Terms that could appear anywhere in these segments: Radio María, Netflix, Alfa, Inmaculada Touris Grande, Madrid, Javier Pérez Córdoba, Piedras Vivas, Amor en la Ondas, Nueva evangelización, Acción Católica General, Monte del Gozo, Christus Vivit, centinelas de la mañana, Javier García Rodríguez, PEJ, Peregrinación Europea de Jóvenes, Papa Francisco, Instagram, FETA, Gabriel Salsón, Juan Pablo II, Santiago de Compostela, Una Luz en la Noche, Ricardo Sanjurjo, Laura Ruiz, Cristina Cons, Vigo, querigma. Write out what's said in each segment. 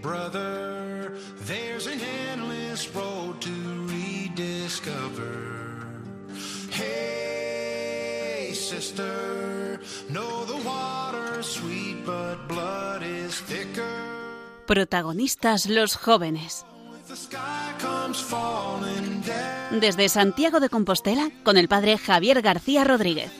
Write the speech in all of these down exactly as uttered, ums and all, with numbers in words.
brother, there's an endless road to rediscover. Hey, sister, know the water's sweet, but blood is thicker. Protagonistas los jóvenes. Desde Santiago de Compostela, con el padre Javier García Rodríguez.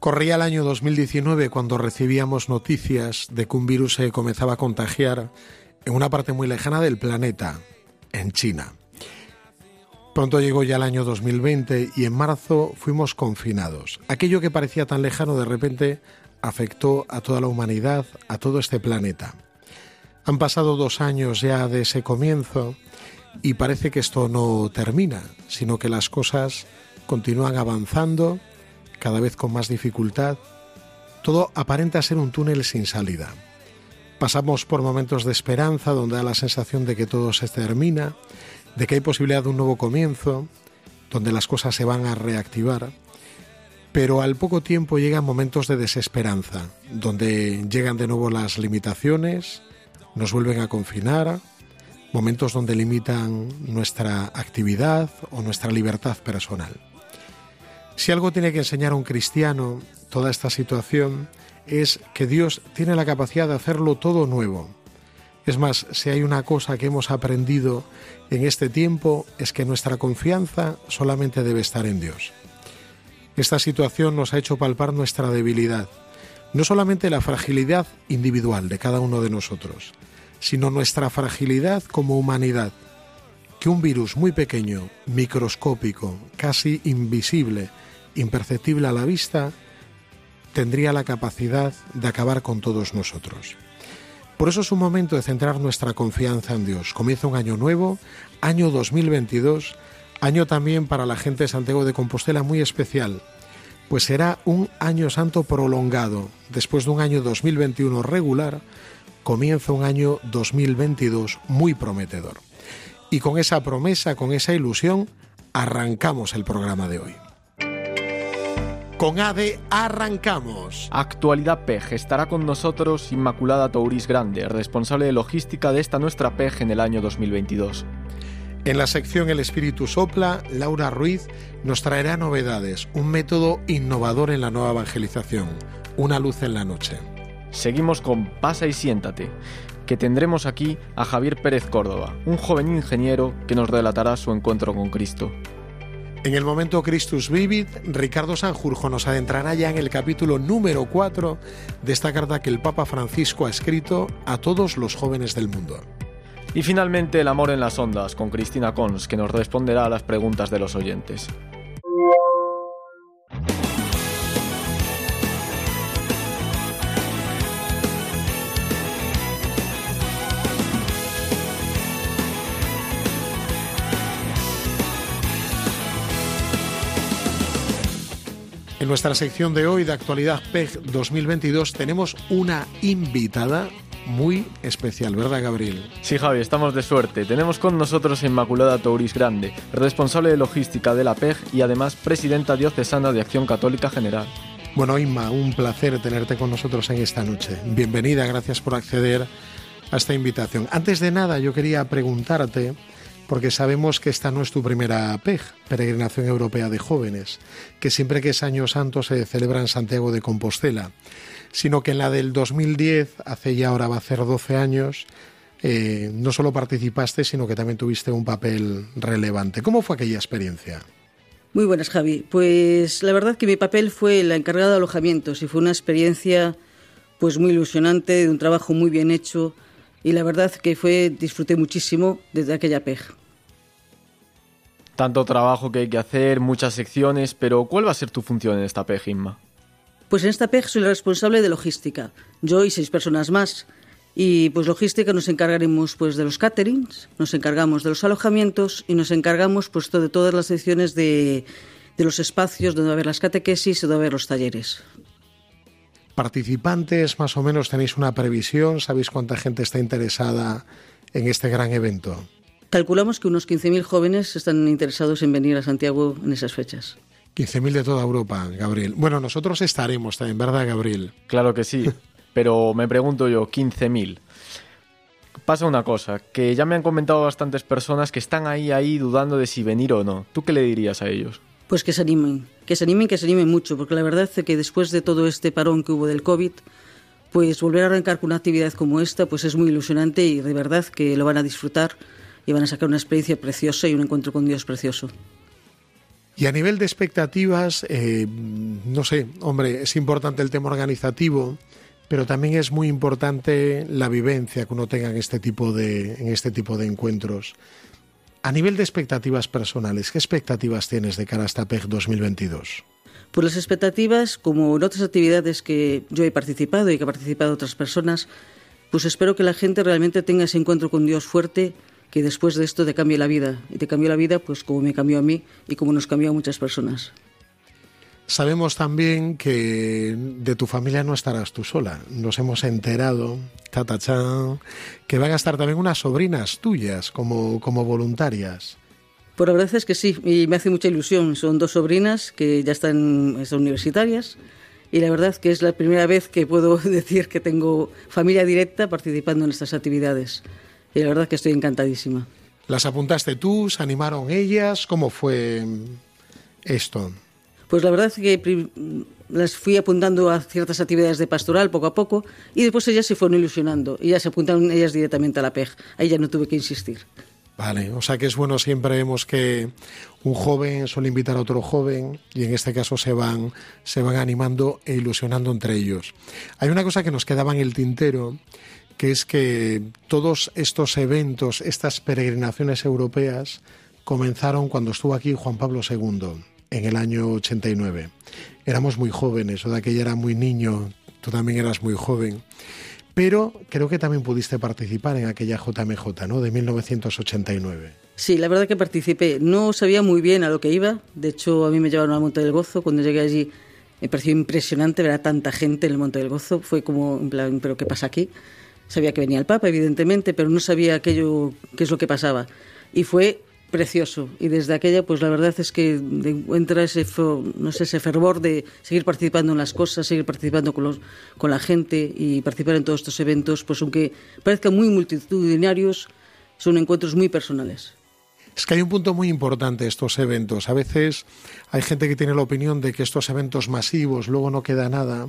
Corría el año dos mil diecinueve cuando recibíamos noticias de que un virus se comenzaba a contagiar en una parte muy lejana del planeta, en China. Pronto llegó ya el año dos mil veinte y en marzo fuimos confinados. Aquello que parecía tan lejano de repente afectó a toda la humanidad, a todo este planeta. Han pasado dos años ya de ese comienzo y parece que esto no termina, sino que las cosas continúan avanzando, cada vez con más dificultad. Todo aparenta ser un túnel sin salida. Pasamos por momentos de esperanza donde da la sensación de que todo se termina, de que hay posibilidad de un nuevo comienzo, donde las cosas se van a reactivar. Pero al poco tiempo llegan momentos de desesperanza, donde llegan de nuevo las limitaciones, nos vuelven a confinar, momentos donde limitan nuestra actividad o nuestra libertad personal. Si algo tiene que enseñar a un cristiano toda esta situación es que Dios tiene la capacidad de hacerlo todo nuevo. Es más, si hay una cosa que hemos aprendido en este tiempo es que nuestra confianza solamente debe estar en Dios. Esta situación nos ha hecho palpar nuestra debilidad, no solamente la fragilidad individual de cada uno de nosotros, sino nuestra fragilidad como humanidad. Que un virus muy pequeño, microscópico, casi invisible, imperceptible a la vista, tendría la capacidad de acabar con todos nosotros. Por eso es un momento de centrar nuestra confianza en Dios. Comienza un año nuevo, año dos mil veintidós, año también para la gente de Santiago de Compostela muy especial, pues será un año santo prolongado. Después de un año dos mil veintiuno regular, comienza un año dos mil veintidós muy prometedor. Y con esa promesa, con esa ilusión, arrancamos el programa de hoy. Con A D E arrancamos. Actualidad P E J. Estará con nosotros Inmaculada Touris Grande, responsable de logística de esta nuestra P E J en el año dos mil veintidós. En la sección El Espíritu Sopla, Laura Ruiz nos traerá novedades, un método innovador en la nueva evangelización, Una Luz en la Noche. Seguimos con Pasa y Siéntate, que tendremos aquí a Javier Pérez Córdoba, un joven ingeniero que nos relatará su encuentro con Cristo. En el momento Christus Vivit, Ricardo Sanjurjo nos adentrará ya en el capítulo número cuatro de esta carta que el Papa Francisco ha escrito a todos los jóvenes del mundo. Y finalmente, El Amor en las Ondas, con Cristina Cons, que nos responderá a las preguntas de los oyentes. En nuestra sección de hoy de Actualidad P E J dos mil veintidós tenemos una invitada muy especial, ¿verdad, Gabriel? Sí, Javi, estamos de suerte. Tenemos con nosotros a Inmaculada Touris Grande, responsable de logística de la P E J y además presidenta diocesana de Acción Católica General. Bueno, Inma, un placer tenerte con nosotros en esta noche. Bienvenida, gracias por acceder a esta invitación. Antes de nada, yo quería preguntarte, porque sabemos que esta no es tu primera P E J, Peregrinación Europea de Jóvenes, que siempre que es Año Santo se celebra en Santiago de Compostela, sino que en la del dos mil diez, hace ya ahora va a ser doce años, eh, no solo participaste, sino que también tuviste un papel relevante. ¿Cómo fue aquella experiencia? Muy buenas, Javi. Pues la verdad que mi papel fue la encargada de alojamientos y fue una experiencia pues muy ilusionante, de un trabajo muy bien hecho. Y la verdad que fue disfruté muchísimo desde aquella P E J. Tanto trabajo que hay que hacer, muchas secciones, pero ¿cuál va a ser tu función en esta P E J, Inma? Pues en esta P E J soy la responsable de logística, yo y seis personas más. Y pues logística nos encargaremos pues de los caterings, nos encargamos de los alojamientos y nos encargamos pues de todas las secciones de, de los espacios donde va a haber las catequesis y donde va a haber los talleres. Participantes, más o menos, ¿tenéis una previsión? ¿Sabéis cuánta gente está interesada en este gran evento? Calculamos que unos quince mil jóvenes están interesados en venir a Santiago en esas fechas. quince mil de toda Europa, Gabriel. Bueno, nosotros estaremos también, ¿verdad, Gabriel? Claro que sí. Pero me pregunto yo, quince mil. Pasa una cosa, que ya me han comentado bastantes personas que están ahí, ahí dudando de si venir o no. ¿Tú qué le dirías a ellos? Pues que se animen, que se animen, que se animen mucho, porque la verdad es que después de todo este parón que hubo del COVID, pues volver a arrancar con una actividad como esta, pues es muy ilusionante y de verdad que lo van a disfrutar y van a sacar una experiencia preciosa y un encuentro con Dios precioso. Y a nivel de expectativas, eh, no sé, hombre, es importante el tema organizativo, pero también es muy importante la vivencia que uno tenga en este tipo de, en este tipo de encuentros. A nivel de expectativas personales, ¿qué expectativas tienes de cara a esta P E J dos mil veintidós? Pues las expectativas, como en otras actividades que yo he participado y que han participado otras personas, pues espero que la gente realmente tenga ese encuentro con Dios fuerte, que después de esto te cambie la vida. Y te cambió la vida pues como me cambió a mí y como nos cambió a muchas personas. Sabemos también que de tu familia no estarás tú sola. Nos hemos enterado, tatachán, que van a estar también unas sobrinas tuyas como, como voluntarias. Pues la verdad es que sí, y me hace mucha ilusión. Son dos sobrinas que ya están, son universitarias y la verdad que es la primera vez que puedo decir que tengo familia directa participando en estas actividades. Y la verdad que estoy encantadísima. ¿Las apuntaste tú? ¿Se animaron ellas? ¿Cómo fue esto? Pues la verdad es que las fui apuntando a ciertas actividades de pastoral poco a poco y después ellas se fueron ilusionando y ya se apuntaron ellas directamente a la P E J. Ahí ya no tuve que insistir. Vale, o sea que es bueno, siempre vemos que un joven suele invitar a otro joven y en este caso se van, se van animando e ilusionando entre ellos. Hay una cosa que nos quedaba en el tintero, que es que todos estos eventos, estas peregrinaciones europeas, comenzaron cuando estuvo aquí Juan Pablo segundo. En el año ochenta y nueve. Éramos muy jóvenes, o de aquella era muy niño, tú también eras muy joven, pero creo que también pudiste participar en aquella J M J, ¿no?, de mil novecientos ochenta y nueve. Sí, la verdad que participé. No sabía muy bien a lo que iba, de hecho a mí me llevaron al Monte del Gozo, cuando llegué allí me pareció impresionante ver a tanta gente en el Monte del Gozo, fue como, en plan, ¿pero qué pasa aquí? Sabía que venía el Papa, evidentemente, pero no sabía aquello, qué es lo que pasaba, y fue precioso, y desde aquella pues la verdad es que entra ese no sé ese fervor de seguir participando en las cosas, seguir participando con los con la gente y participar en todos estos eventos, pues aunque parezcan muy multitudinarios, son encuentros muy personales. Es que hay un punto muy importante de estos eventos. A veces hay gente que tiene la opinión de que estos eventos masivos luego no queda nada.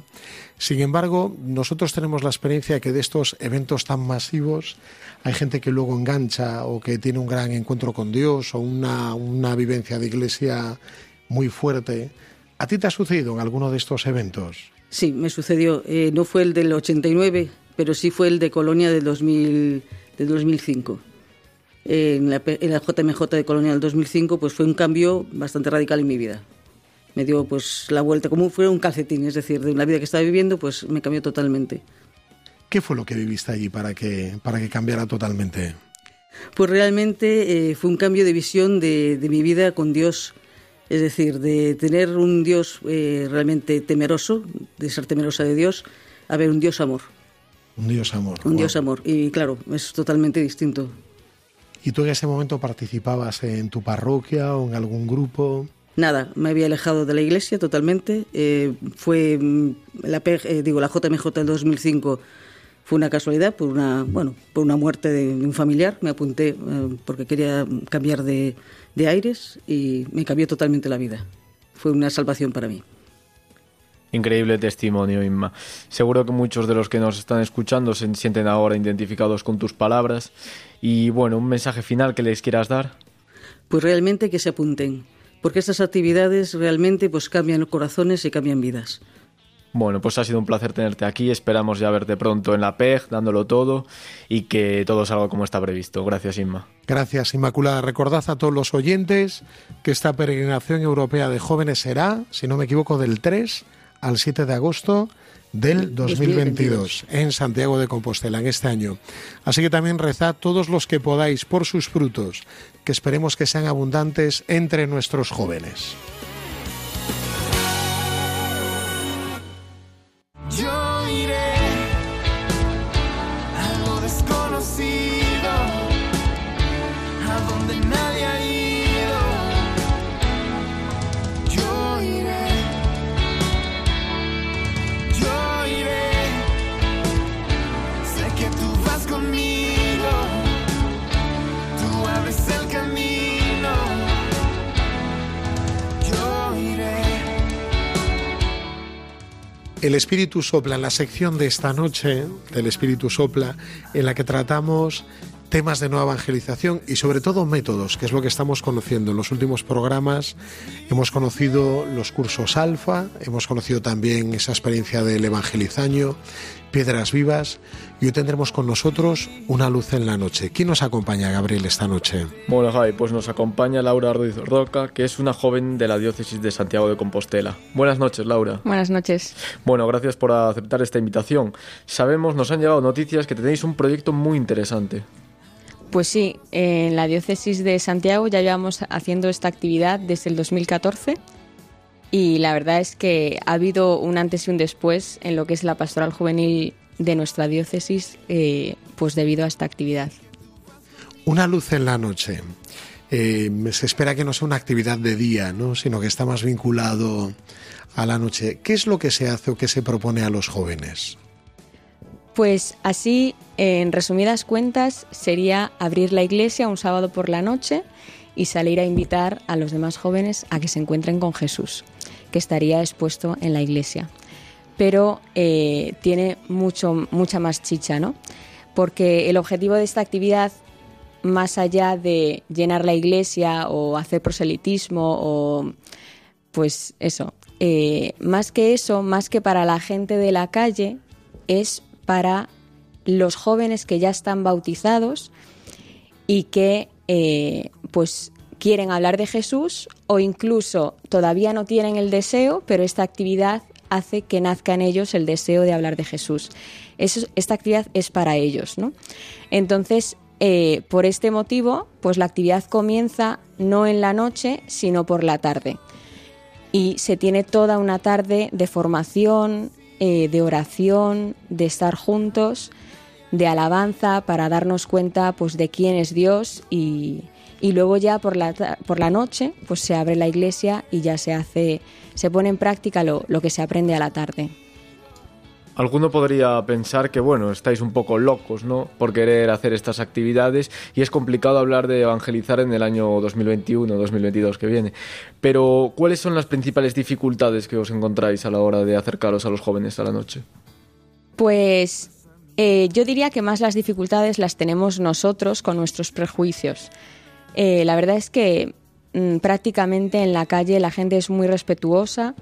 Sin embargo, nosotros tenemos la experiencia que de estos eventos tan masivos hay gente que luego engancha o que tiene un gran encuentro con Dios o una, una vivencia de iglesia muy fuerte. ¿A ti te ha sucedido en alguno de estos eventos? Sí, me sucedió. Eh, no fue el del ochenta y nueve, pero sí fue el de Colonia del, dos mil, del dos mil cinco. En la, en la J M J de Colonia del dos mil cinco, pues fue un cambio bastante radical en mi vida. Me dio pues la vuelta, como fue un calcetín, es decir, de la vida que estaba viviendo, pues me cambió totalmente. ¿Qué fue lo que viviste allí para que, para que cambiara totalmente? Pues realmente eh, fue un cambio de visión de, de mi vida con Dios, es decir, de tener un Dios eh, realmente temeroso, de ser temerosa de Dios, a ver, un Dios amor. Un Dios amor. Un wow. Dios amor, y claro, es totalmente distinto. ¿Y tú en ese momento participabas en tu parroquia o en algún grupo? Nada, me había alejado de la iglesia totalmente. Eh, fue la, eh, digo, la J M J del dos mil cinco fue una casualidad, por una, bueno, por una muerte de un familiar. Me apunté eh, porque quería cambiar de, de aires y me cambió totalmente la vida. Fue una salvación para mí. Increíble testimonio, Inma. Seguro que muchos de los que nos están escuchando se sienten ahora identificados con tus palabras. Y bueno, ¿un mensaje final que les quieras dar? Pues realmente que se apunten, porque estas actividades realmente pues cambian los corazones y cambian vidas. Bueno, pues ha sido un placer tenerte aquí. Esperamos ya verte pronto en la P E J, dándolo todo y que todo salga como está previsto. Gracias, Inma. Gracias, Inmaculada. Recordad a todos los oyentes que esta peregrinación europea de jóvenes será, si no me equivoco, del tres al siete de agosto del dos mil veintidós en Santiago de Compostela, en este año. Así que también rezad todos los que podáis por sus frutos, que esperemos que sean abundantes entre nuestros jóvenes. Yo iré a lo desconocido, a donde nadie ha ido. Yo iré, yo iré, sé que tú vas conmigo, tú abres el camino. Yo iré. El Espíritu Sopla, la sección de esta noche del Espíritu Sopla, en la que tratamos temas de nueva evangelización y sobre todo métodos, que es lo que estamos conociendo. En los últimos programas hemos conocido los cursos Alfa, hemos conocido también esa experiencia del evangelizaño, Piedras Vivas, y hoy tendremos con nosotros Una Luz en la Noche. ¿Quién nos acompaña, Gabriel, esta noche? Bueno, Javi, pues nos acompaña Laura Ruiz Roca, que es una joven de la diócesis de Santiago de Compostela. Buenas noches, Laura. Buenas noches. Bueno, gracias por aceptar esta invitación. Sabemos, nos han llegado noticias que tenéis un proyecto muy interesante. Pues sí, en la diócesis de Santiago ya llevamos haciendo esta actividad desde el dos mil catorce y la verdad es que ha habido un antes y un después en lo que es la pastoral juvenil de nuestra diócesis, eh, pues debido a esta actividad. Una luz en la noche. Eh, se espera que no sea una actividad de día, ¿no?, sino que está más vinculado a la noche. ¿Qué es lo que se hace o qué se propone a los jóvenes? Pues así, en resumidas cuentas, sería abrir la iglesia un sábado por la noche y salir a invitar a los demás jóvenes a que se encuentren con Jesús, que estaría expuesto en la iglesia. Pero eh, tiene mucho, mucha más chicha, ¿no? Porque el objetivo de esta actividad, más allá de llenar la iglesia o hacer proselitismo o pues eso, eh, más que eso, más que para la gente de la calle, es para los jóvenes que ya están bautizados y que eh, pues quieren hablar de Jesús o incluso todavía no tienen el deseo, pero esta actividad hace que nazca en ellos el deseo de hablar de Jesús. Eso, esta actividad es para ellos, ¿no? Entonces, eh, por este motivo, pues la actividad comienza no en la noche, sino por la tarde. Y se tiene toda una tarde de formación, Eh, de oración, de estar juntos, de alabanza para darnos cuenta pues de quién es Dios y, y luego ya por la, por la noche pues se abre la iglesia y ya se hace, se pone en práctica lo, lo que se aprende a la tarde. Alguno podría pensar que, bueno, estáis un poco locos, ¿no?, por querer hacer estas actividades y es complicado hablar de evangelizar en el año dos mil veintiuno, dos mil veintidós que viene. Pero, ¿cuáles son las principales dificultades que os encontráis a la hora de acercaros a los jóvenes a la noche? Pues eh, yo diría que más las dificultades las tenemos nosotros con nuestros prejuicios. Eh, la verdad es que mmm, prácticamente en la calle la gente es muy respetuosa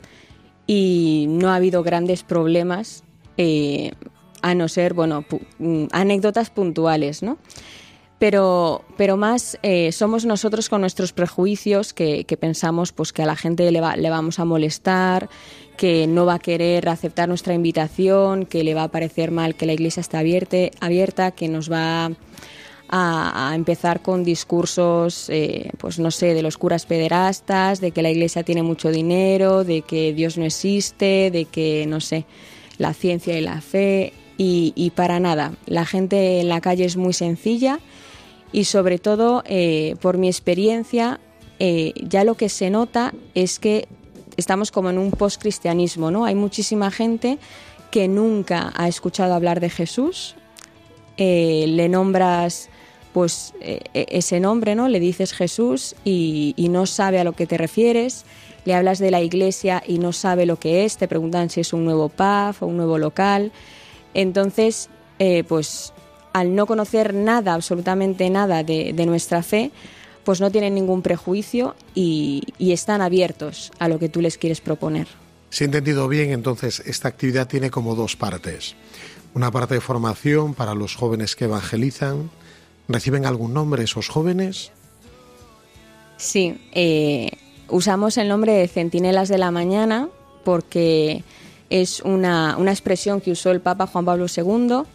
y no ha habido grandes problemas. Eh, a no ser, bueno, pu- anécdotas puntuales, ¿no? Pero, pero más eh, somos nosotros con nuestros prejuicios que, que pensamos pues, que a la gente le, va, le vamos a molestar, que no va a querer aceptar nuestra invitación, que le va a parecer mal que la iglesia está abierte, abierta, que nos va a, a empezar con discursos, eh, pues no sé, de los curas pederastas, de que la iglesia tiene mucho dinero, de que Dios no existe, de que, no sé, la ciencia y la fe, y, y para nada. La gente en la calle es muy sencilla y sobre todo, eh, por mi experiencia, eh, ya lo que se nota es que estamos como en un postcristianismo, ¿no? Hay muchísima gente que nunca ha escuchado hablar de Jesús, eh, le nombras pues eh, ese nombre, ¿no?, le dices Jesús y, y no sabe a lo que te refieres. Le hablas de la iglesia y no sabe lo que es, te preguntan si es un nuevo pub o un nuevo local. Entonces, eh, pues al no conocer nada, absolutamente nada de, de nuestra fe, pues no tienen ningún prejuicio y, y están abiertos a lo que tú les quieres proponer. Si he entendido bien, entonces, esta actividad tiene como dos partes. Una parte de formación para los jóvenes que evangelizan. ¿Reciben algún nombre esos jóvenes? Sí, eh... usamos el nombre de Centinelas de la Mañana porque es una, una expresión que usó el Papa Juan Pablo segundo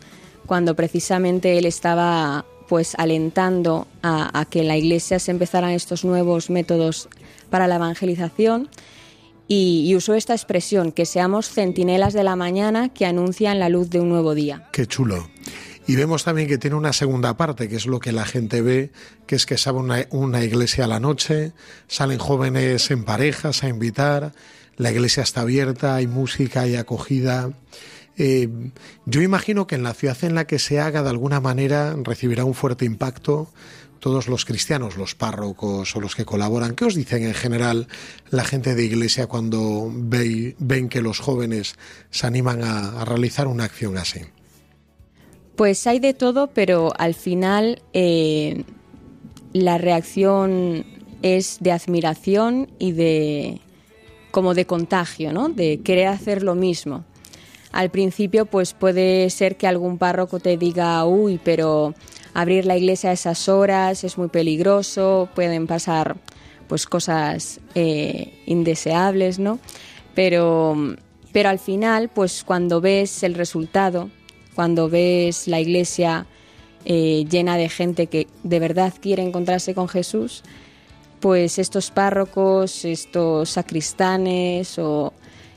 cuando precisamente él estaba pues alentando a, a que en la Iglesia se empezaran estos nuevos métodos para la evangelización, y, y usó esta expresión, que seamos centinelas de la mañana que anuncian la luz de un nuevo día. ¡Qué chulo! Y vemos también que tiene una segunda parte, que es lo que la gente ve, que es que sale una, una iglesia a la noche, salen jóvenes en parejas a invitar, la iglesia está abierta, hay música, hay acogida. Eh, yo imagino que en la ciudad en la que se haga, de alguna manera, recibirá un fuerte impacto todos los cristianos, los párrocos o los que colaboran. ¿Qué os dicen en general la gente de iglesia cuando ve, ven que los jóvenes se animan a, a realizar una acción así? Pues hay de todo, pero al final eh, la reacción es de admiración y de como de contagio, ¿no? De querer hacer lo mismo. Al principio, pues puede ser que algún párroco te diga, uy, pero abrir la iglesia a esas horas es muy peligroso, pueden pasar pues cosas eh, indeseables, ¿no? Pero, pero al final, pues cuando ves el resultado, cuando ves la iglesia eh, llena de gente que de verdad quiere encontrarse con Jesús, pues estos párrocos, estos sacristanes o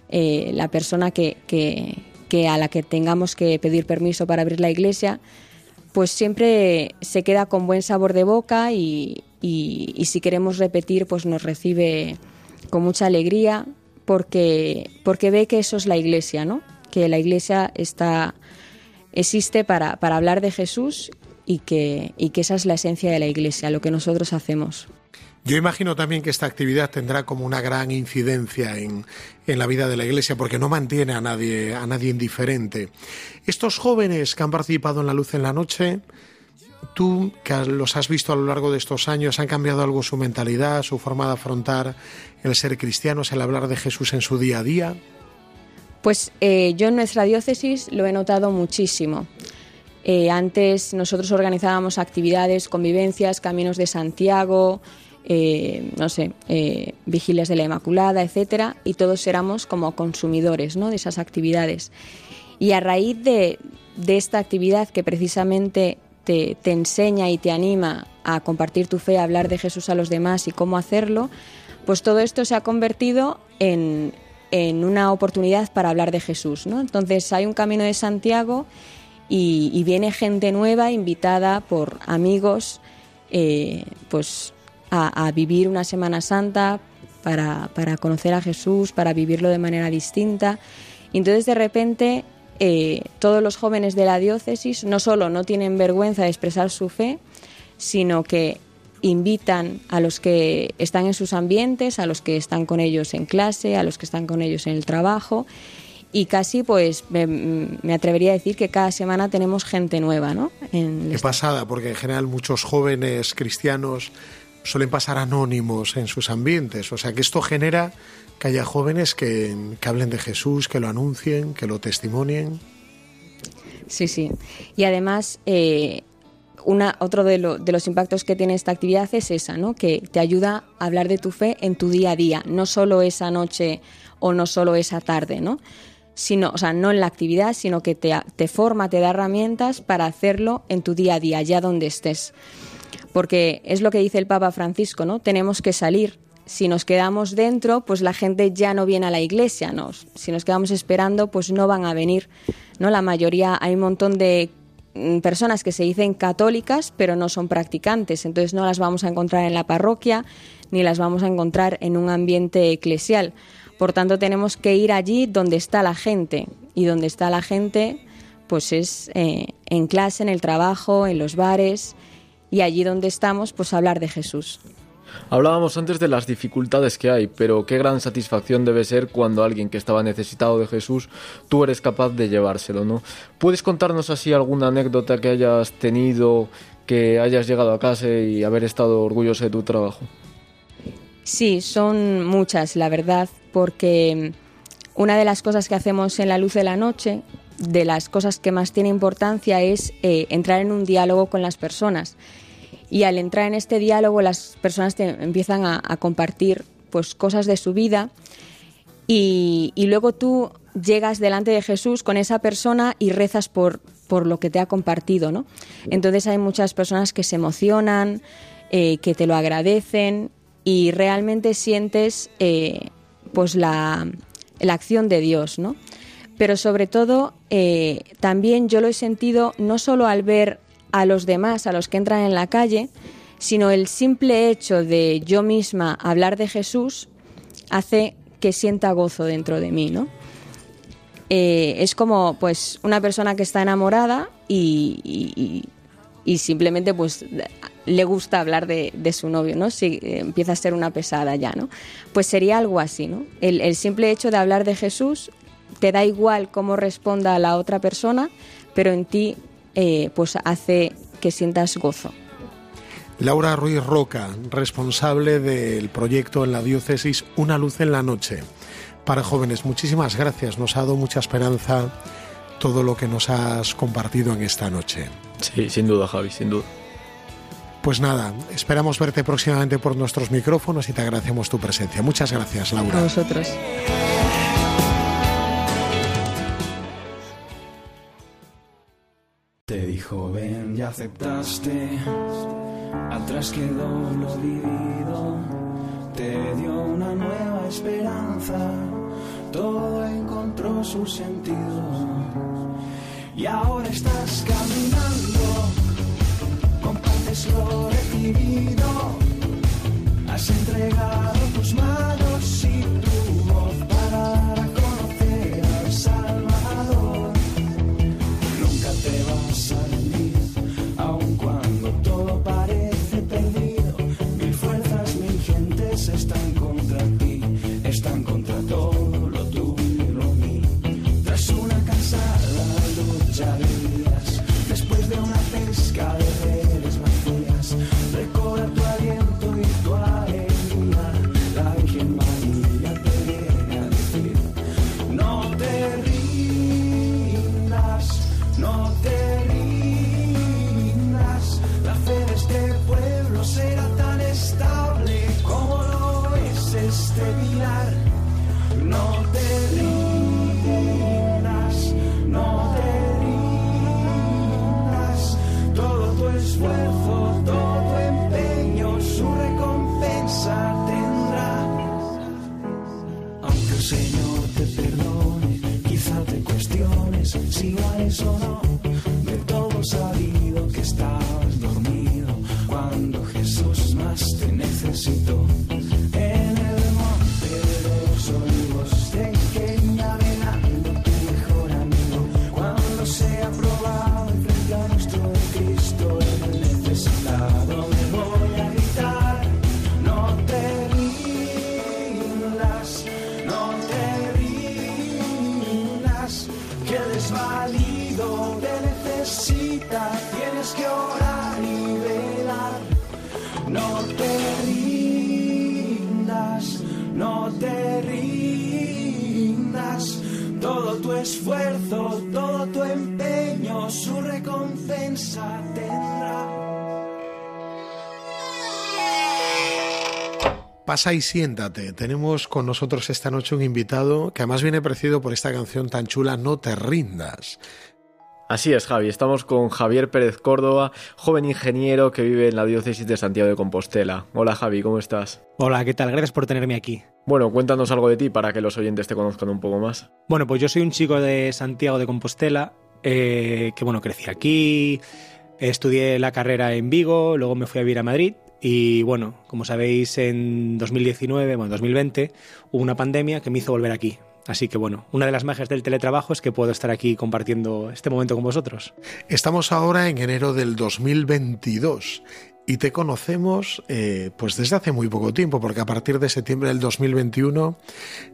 eh, la persona que, que, que a la que tengamos que pedir permiso para abrir la iglesia, pues siempre se queda con buen sabor de boca y, y, y si queremos repetir, pues nos recibe con mucha alegría porque, porque ve que eso es la iglesia, ¿no? Que la iglesia está... existe para, para hablar de Jesús y que, y que esa es la esencia de la Iglesia, lo que nosotros hacemos. Yo imagino también que esta actividad tendrá como una gran incidencia en, en la vida de la Iglesia, porque no mantiene a nadie, a nadie indiferente. Estos jóvenes que han participado en La Luz en la Noche, tú que los has visto a lo largo de estos años, ¿han cambiado algo su mentalidad, su forma de afrontar el ser cristianos, el hablar de Jesús en su día a día? Pues eh, yo en nuestra diócesis lo he notado muchísimo. Eh, antes nosotros organizábamos actividades, convivencias, caminos de Santiago, eh, no sé, eh, vigilias de la Inmaculada, etcétera, y todos éramos como consumidores, ¿no?, de esas actividades. Y a raíz de, de esta actividad que precisamente te, te enseña y te anima a compartir tu fe, a hablar de Jesús a los demás y cómo hacerlo, pues todo esto se ha convertido en... en una oportunidad para hablar de Jesús, ¿no? Entonces hay un camino de Santiago y, y viene gente nueva invitada por amigos eh, pues a, a vivir una Semana Santa para, para conocer a Jesús, para vivirlo de manera distinta. Y entonces de repente eh, todos los jóvenes de la diócesis no solo no tienen vergüenza de expresar su fe, sino que invitan a los que están en sus ambientes, a los que están con ellos en clase, a los que están con ellos en el trabajo, y casi pues me, me atrevería a decir que cada semana tenemos gente nueva, ¿no? En Qué pasada, porque en general muchos jóvenes cristianos suelen pasar anónimos en sus ambientes, o sea que esto genera que haya jóvenes que, que hablen de Jesús, que lo anuncien, que lo testimonien. Sí, sí, y además... Eh, Una, otro de, lo, de los impactos que tiene esta actividad es esa, ¿no? Que te ayuda a hablar de tu fe en tu día a día, no solo esa noche o no solo esa tarde, ¿no? Sino, o sea, no en la actividad, sino que te, te forma, te da herramientas para hacerlo en tu día a día, allá donde estés. Porque es lo que dice el Papa Francisco, ¿no? Tenemos que salir. Si nos quedamos dentro, pues la gente ya no viene a la iglesia, ¿no? Si nos quedamos esperando, pues no van a venir, ¿no? La mayoría, hay un montón de personas que se dicen católicas pero no son practicantes, entonces no las vamos a encontrar en la parroquia ni las vamos a encontrar en un ambiente eclesial. Por tanto, tenemos que ir allí donde está la gente, y donde está la gente pues es eh, en clase, en el trabajo, en los bares, y allí donde estamos pues hablar de Jesús. Hablábamos antes de las dificultades que hay, pero qué gran satisfacción debe ser cuando alguien que estaba necesitado de Jesús, tú eres capaz de llevárselo, ¿no? ¿Puedes contarnos así alguna anécdota que hayas tenido, que hayas llegado a casa y haber estado orgulloso de tu trabajo? Sí, son muchas, la verdad, porque una de las cosas que hacemos en La Luz de la Noche, de las cosas que más tiene importancia, es eh, entrar en un diálogo con las personas. Y al entrar en este diálogo las personas te empiezan a, a compartir pues cosas de su vida y, y luego tú llegas delante de Jesús con esa persona y rezas por, por lo que te ha compartido, ¿no? Entonces hay muchas personas que se emocionan, eh, que te lo agradecen y realmente sientes eh, pues la, la acción de Dios, ¿no? Pero sobre todo eh, también yo lo he sentido no solo al ver a los demás, a los que entran en la calle, sino el simple hecho de yo misma hablar de Jesús hace que sienta gozo dentro de mí, ¿no? Eh, es como pues una persona que está enamorada y, y, y simplemente pues le gusta hablar de, de su novio, ¿no? Si empieza a ser una pesada ya, ¿no? Pues sería algo así, ¿no? El, el simple hecho de hablar de Jesús, te da igual cómo responda a la otra persona, pero en ti eh, pues hace que sientas gozo. Laura Ruiz Roca, responsable del proyecto en la diócesis Una Luz en la Noche para jóvenes. Muchísimas gracias, nos ha dado mucha esperanza todo lo que nos has compartido en esta noche. Sí, sin duda, Javi, sin duda. Pues nada, esperamos verte próximamente por nuestros micrófonos y te agradecemos tu presencia. Muchas gracias, Laura. A vosotros. Te dijo ven y aceptaste. Atrás quedó lo vivido, te dio una nueva esperanza, todo encontró su sentido. Y ahora estás caminando, compartes lo recibido, has entregado tus manos y tu voz para conocer al Salvador. Nunca te vas a rendir, aun cuando todo parezca. Están contra ti, están contra todo lo tuyo y lo mío. Tras una cansada lucha de vidas, después de una pesca de redes vacías, recobra tu aliento y tu alegría. La Virgen María te viene a decir: no te rindas, no te rindas. La fe de este pueblo será tan estable como la. Este pilar, no te rindas, no te rindas, todo tu esfuerzo, todo tu empeño, su recompensa tendrá. Aunque el Señor te perdone, quizá te cuestiones si vales o no, de todo sabido que estabas dormido cuando Jesús más te necesitó. Tienes que orar y velar. No te rindas, no te rindas. Todo tu esfuerzo, todo tu empeño, su recompensa tendrá. Pasa y siéntate. Tenemos con nosotros esta noche un invitado que además viene precedido por esta canción tan chula, No te rindas. Así es, Javi. Estamos con Javier Pérez Córdoba, joven ingeniero que vive en la diócesis de Santiago de Compostela. Hola, Javi, ¿cómo estás? Hola, ¿qué tal? Gracias por tenerme aquí. Bueno, cuéntanos algo de ti para que los oyentes te conozcan un poco más. Bueno, pues yo soy un chico de Santiago de Compostela, eh, que bueno, crecí aquí, estudié la carrera en Vigo, luego me fui a vivir a Madrid y bueno, como sabéis, en dos mil diecinueve, bueno, dos mil veinte, hubo una pandemia que me hizo volver aquí. Así que bueno, una de las magias del teletrabajo es que puedo estar aquí compartiendo este momento con vosotros. Estamos ahora en enero del dos mil veintidós y te conocemos eh, pues desde hace muy poco tiempo, porque a partir de septiembre del dos mil veintiuno,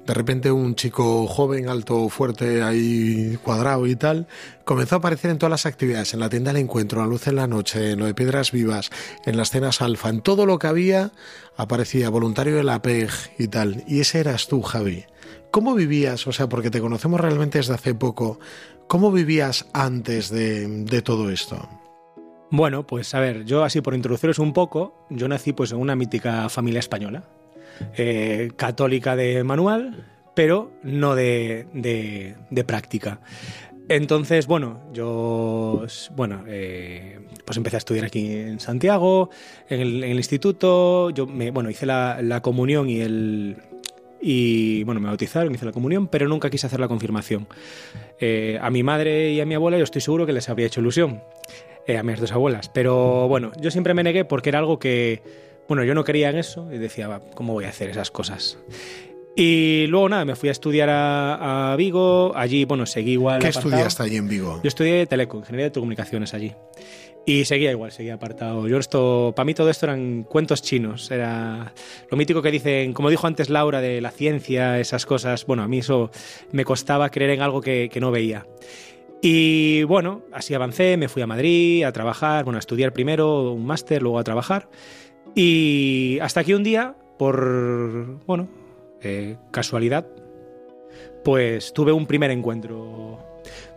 de repente un chico joven, alto, fuerte, ahí cuadrado y tal, comenzó a aparecer en todas las actividades, en la tienda del encuentro, en la luz en la noche, en lo de Piedras Vivas, en las cenas Alfa, en todo lo que había aparecía voluntario de la P E J y tal. Y ese eras tú, Javi. ¿Cómo vivías? O sea, porque te conocemos realmente desde hace poco. ¿Cómo vivías antes de, de todo esto? Bueno, pues a ver, yo así por introduciros un poco, yo nací pues en una mítica familia española, eh, católica de manual, pero no de, de, de práctica. Entonces, bueno, yo bueno, eh, pues empecé a estudiar aquí en Santiago, en el, en el instituto. Yo me, bueno, hice la, la comunión y el y bueno, me bautizaron, hice la comunión, pero nunca quise hacer la confirmación. Eh, a mi madre y a mi abuela yo estoy seguro que les habría hecho ilusión, eh, a mis dos abuelas. Pero bueno, yo siempre me negué porque era algo que, bueno, yo no creía en eso y decía, va, ¿cómo voy a hacer esas cosas? Y luego nada, me fui a estudiar a, a Vigo, allí, bueno, seguí igual. ¿Qué apartado. Estudiaste allí en Vigo? Yo estudié Teleco, Ingeniería de Telecomunicaciones allí. Y seguía igual, seguía apartado. Yo esto, para mí todo esto eran cuentos chinos, era lo mítico que dicen, como dijo antes Laura, de la ciencia, esas cosas. Bueno, a mí eso me costaba creer en algo que, que no veía. Y bueno, así avancé, me fui a Madrid a trabajar, bueno, a estudiar primero un máster, luego a trabajar. Y hasta que un día, por, bueno... Eh, casualidad, pues tuve un primer encuentro,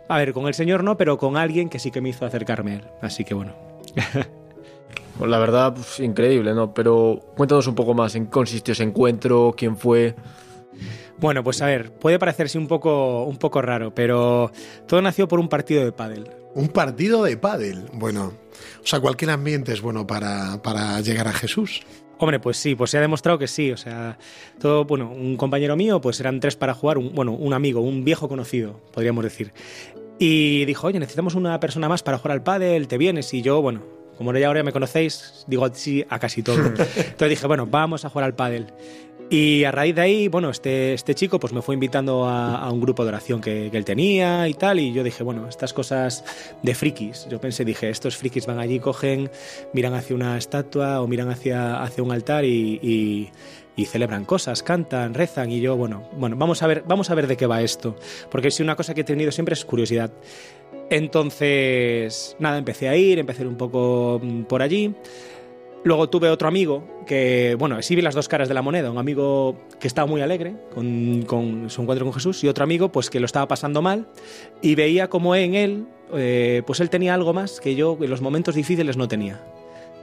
a ver, con el Señor no, pero con alguien que sí que me hizo acercarme a él, así que bueno. Pues la verdad, pues, increíble, ¿no? Pero cuéntanos un poco más, ¿en qué consistió ese encuentro? ¿Quién fue? Bueno, pues a ver, puede parecerse un poco, un poco raro, pero todo nació por un partido de pádel. ¿Un partido de pádel? Bueno, o sea, cualquier ambiente es bueno para, para llegar a Jesús. Hombre, pues sí, pues se ha demostrado que sí, o sea, todo, bueno, un compañero mío, pues eran tres para jugar, un, bueno, un amigo, un viejo conocido, podríamos decir, y dijo, oye, necesitamos una persona más para jugar al pádel, ¿te vienes? Y yo, bueno, como ya ahora me conocéis, digo sí a casi todo, entonces dije, bueno, vamos a jugar al pádel. Y a raíz de ahí, bueno, este, este chico pues me fue invitando a, a un grupo de oración que, que él tenía y tal, y yo dije, bueno, estas cosas de frikis, yo pensé, dije, estos frikis van allí, cogen, miran hacia una estatua o miran hacia, hacia un altar y, y, y celebran cosas, cantan, rezan, y yo, bueno, bueno, vamos a ver, vamos a ver de qué va esto, porque si una cosa que he tenido siempre es curiosidad. Entonces, nada, empecé a ir, empecé un poco por allí. Luego tuve otro amigo que, bueno, así vi las dos caras de la moneda. Un amigo que estaba muy alegre con, con su encuentro con Jesús y otro amigo pues que lo estaba pasando mal y veía como en él, eh, pues él tenía algo más que yo en los momentos difíciles no tenía,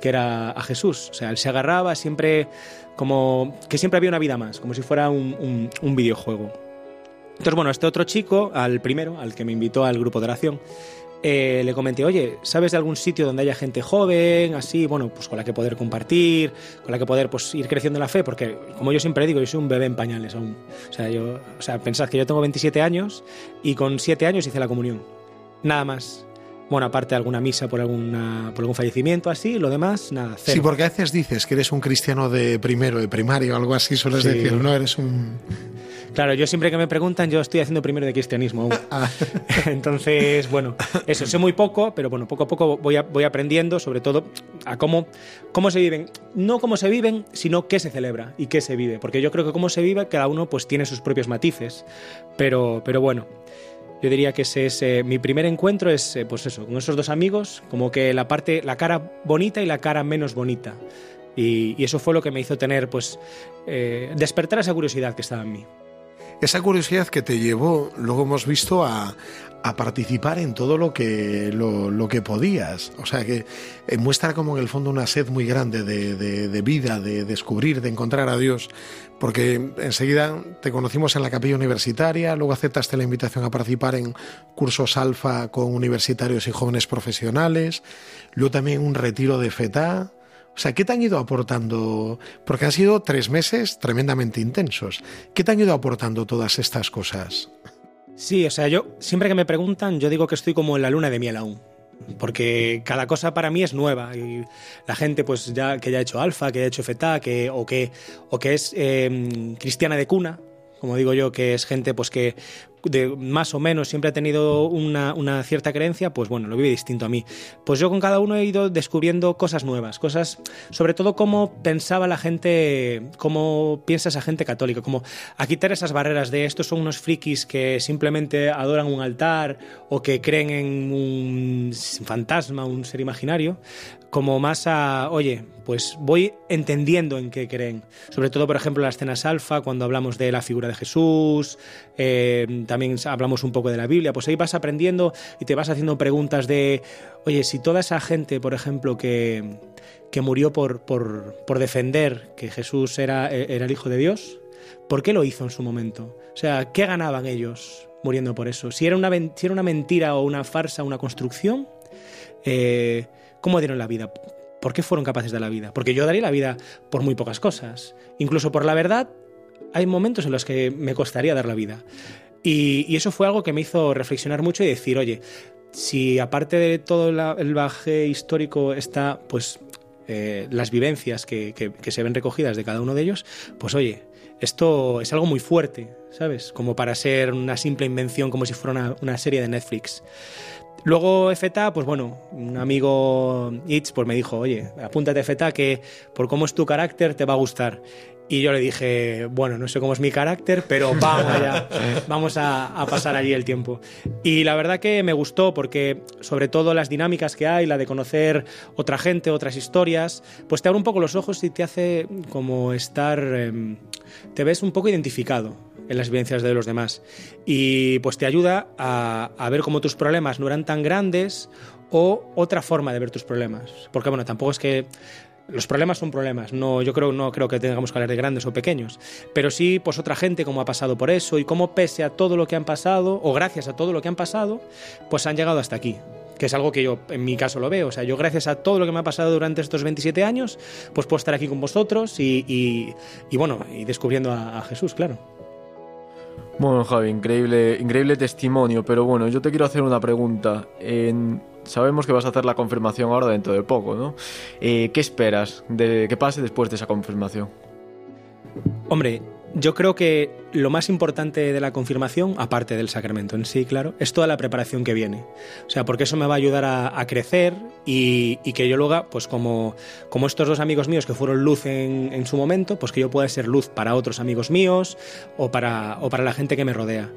que era a Jesús. O sea, él se agarraba siempre como que siempre había una vida más, como si fuera un, un, un videojuego. Entonces, bueno, este otro chico, al primero, al que me invitó al grupo de oración, Eh, le comenté, oye, ¿sabes de algún sitio donde haya gente joven, así, bueno, pues con la que poder compartir, con la que poder pues ir creciendo en la fe? Porque, como yo siempre digo, yo soy un bebé en pañales aún. O sea, yo, o sea, pensad que yo tengo veintisiete años y con siete años hice la comunión. Nada más. Bueno, aparte de alguna misa por, alguna, por algún fallecimiento, así, lo demás, nada, cero. Sí, porque a veces dices que eres un cristiano de primero, de primario, algo así, sueles sí. decir, no, eres un... Claro, yo siempre que me preguntan, yo estoy haciendo primero de cristianismo. Entonces, bueno, eso, sé muy poco, pero bueno, poco a poco voy, a, voy aprendiendo, sobre todo, a cómo, cómo se viven. No cómo se viven, sino qué se celebra y qué se vive. Porque yo creo que cómo se vive, cada uno pues tiene sus propios matices. Pero, pero bueno, yo diría que ese es eh, mi primer encuentro, es eh, pues eso, con esos dos amigos, como que la parte, la cara bonita y la cara menos bonita. Y, y eso fue lo que me hizo tener, pues, eh, despertar esa curiosidad que estaba en mí. Esa curiosidad que te llevó, luego hemos visto, a, a participar en todo lo que, lo, lo que podías. O sea, que muestra como en el fondo una sed muy grande de, de, de vida, de descubrir, de encontrar a Dios. Porque enseguida te conocimos en la capilla universitaria, luego aceptaste la invitación a participar en cursos Alfa con universitarios y jóvenes profesionales, luego también un retiro de FETA. O sea, ¿qué te han ido aportando? Porque han sido tres meses tremendamente intensos. ¿Qué te han ido aportando todas estas cosas? Sí, o sea, yo siempre que me preguntan, yo digo que estoy como en la luna de miel aún. Porque cada cosa para mí es nueva. Y la gente pues ya que ya ha hecho Alfa, que ya ha hecho FETA, que, o, que, o que es eh, cristiana de cuna, como digo yo, que es gente pues que de, más o menos siempre ha tenido una, una cierta creencia, pues bueno, lo vive distinto a mí. Pues yo con cada uno he ido descubriendo cosas nuevas, cosas, sobre todo cómo pensaba la gente, cómo piensa esa gente católica, como a quitar esas barreras de estos son unos frikis que simplemente adoran un altar o que creen en un fantasma, un ser imaginario, como más a, oye, pues voy entendiendo en qué creen. Sobre todo, por ejemplo, las cenas Alfa, cuando hablamos de la figura de Jesús, eh, también hablamos un poco de la Biblia, pues ahí vas aprendiendo y te vas haciendo preguntas de, oye, si toda esa gente, por ejemplo, que, que murió por, por, por defender que Jesús era, era el Hijo de Dios, ¿Por qué lo hizo en su momento? O sea, ¿qué ganaban ellos muriendo por eso? Si era una, si era una mentira o una farsa, una construcción, eh, ¿cómo dieron la vida? ¿Por qué fueron capaces de la vida? Porque yo daría la vida por muy pocas cosas. Incluso por la verdad, hay momentos en los que me costaría dar la vida. Y, y eso fue algo que me hizo reflexionar mucho y decir, oye, si aparte de todo la, el bagaje histórico está, pues, eh, las vivencias que, que, que se ven recogidas de cada uno de ellos, pues oye, esto es algo muy fuerte, ¿sabes? Como para ser una simple invención, como si fuera una, una serie de Netflix. Luego FETA, pues bueno, un amigo Itch pues me dijo, oye, apúntate a FETA que por cómo es tu carácter te va a gustar. Y yo le dije, bueno, no sé cómo es mi carácter, pero vamos allá, vamos a, a pasar allí el tiempo. Y la verdad que me gustó porque, sobre todo las dinámicas que hay, la de conocer otra gente, otras historias, pues te abre un poco los ojos y te hace como estar, eh, te ves un poco identificado en las vivencias de los demás. Y pues te ayuda a, a ver cómo tus problemas no eran tan grandes o otra forma de ver tus problemas. Porque bueno, tampoco es que... Los problemas son problemas, no, yo creo, no creo que tengamos que hablar de grandes o pequeños, pero sí pues otra gente cómo ha pasado por eso y cómo pese a todo lo que han pasado, o gracias a todo lo que han pasado, pues han llegado hasta aquí, que es algo que yo en mi caso lo veo. O sea, yo gracias a todo lo que me ha pasado durante estos veintisiete años, pues puedo estar aquí con vosotros y, y, y bueno, y descubriendo a, a Jesús, claro. Bueno, Javi, increíble, increíble testimonio, pero bueno, yo te quiero hacer una pregunta. En... Sabemos que vas a hacer la confirmación ahora dentro de poco, ¿no? Eh, ¿Qué esperas de que pase después de esa confirmación? Hombre, yo creo que lo más importante de la confirmación, aparte del sacramento en sí, claro, es toda la preparación que viene. O sea, porque eso me va a ayudar a, a crecer y, y que yo luego, pues como, como estos dos amigos míos que fueron luz en, en su momento, pues que yo pueda ser luz para otros amigos míos o para, o para la gente que me rodea.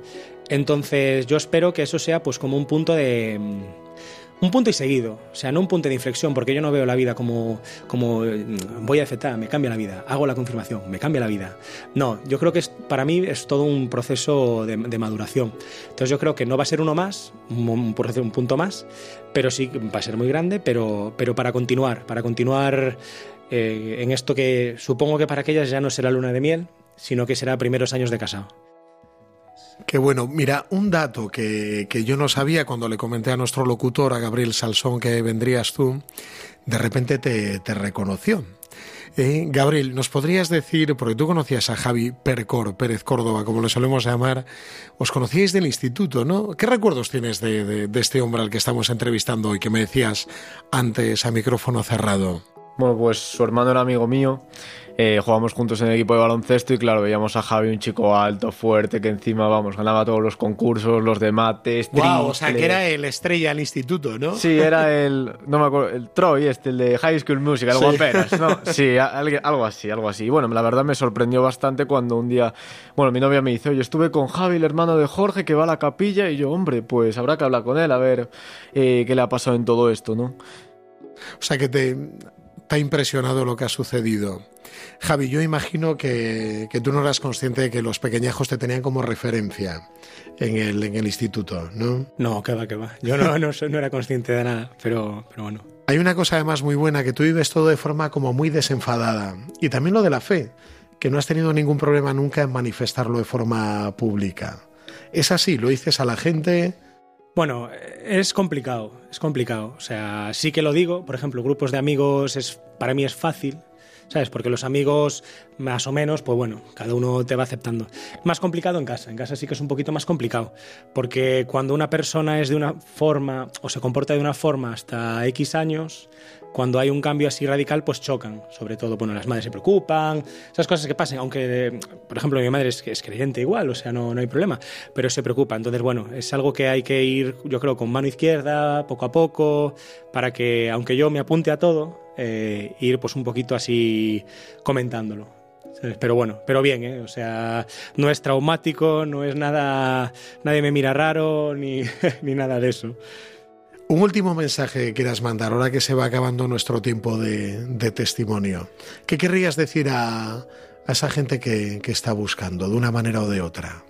Entonces, yo espero que eso sea pues como un punto de... Un punto y seguido, o sea, no un punto de inflexión, porque yo no veo la vida como, como voy a FETA, me cambia la vida, hago la confirmación, me cambia la vida. No, yo creo que es, para mí es todo un proceso de, de maduración. Entonces yo creo que no va a ser uno más, un, un punto más, pero sí va a ser muy grande, pero, pero para continuar, para continuar eh, en esto que supongo que para aquellas ya no será luna de miel, sino que será primeros años de casado. Qué bueno. Mira, un dato que, que yo no sabía cuando le comenté a nuestro locutor, a Gabriel Salsón, que vendrías tú, de repente te, te reconoció. Eh, Gabriel, ¿nos podrías decir, porque tú conocías a Javi Percor, Pérez Córdoba, como le solemos llamar, os conocíais del instituto, ¿no? ¿Qué recuerdos tienes de, de, de este hombre al que estamos entrevistando hoy, que me decías antes a micrófono cerrado? Bueno, pues su hermano era amigo mío, eh, jugábamos juntos en el equipo de baloncesto y claro, veíamos a Javi, un chico alto, fuerte, que encima, vamos, ganaba todos los concursos, los de mates, triples... Wow, o sea, que era el estrella del instituto, ¿no? Sí, era el, no me acuerdo, el Troy, este, el de High School Musical, sí. Guaperas, ¿no? Sí, algo así, algo así. Y bueno, la verdad me sorprendió bastante cuando un día, bueno, mi novia me dice, oye, estuve con Javi, el hermano de Jorge, que va a la capilla, y yo, hombre, pues habrá que hablar con él, a ver eh, qué le ha pasado en todo esto, ¿no? O sea, que te... Está impresionado lo que ha sucedido. Javi, yo imagino que, que tú no eras consciente de que los pequeñajos te tenían como referencia en el, en el instituto, ¿no? No, que va, que va. Yo no, no, no era consciente de nada, pero, pero bueno. Hay una cosa además muy buena, que tú vives todo de forma como muy desenfadada. Y también lo de la fe, que no has tenido ningún problema nunca en manifestarlo de forma pública. Es así, lo dices a la gente... Bueno, es complicado, es complicado. O sea, sí que lo digo. Por ejemplo, grupos de amigos es, para mí es fácil, ¿sabes? Porque los amigos, más o menos, pues bueno, cada uno te va aceptando. Más complicado en casa. En casa sí que es un poquito más complicado. Porque cuando una persona es de una forma o se comporta de una forma hasta X años, cuando hay un cambio así radical, pues chocan. Sobre todo, bueno, las madres se preocupan, esas cosas que pasan. Aunque, por ejemplo, mi madre es, es creyente igual, o sea, no, no hay problema, pero se preocupa. Entonces, bueno, es algo que hay que ir, yo creo, con mano izquierda, poco a poco, para que, aunque yo me apunte a todo... Eh, ir pues un poquito así comentándolo, ¿sabes? Pero bueno, pero bien, ¿eh? O sea, no es traumático, no es nada, nadie me mira raro ni, ni nada de eso. Un último mensaje que quieras mandar ahora que se va acabando nuestro tiempo de, de testimonio. ¿Qué querrías decir a, a esa gente que, que está buscando de una manera o de otra?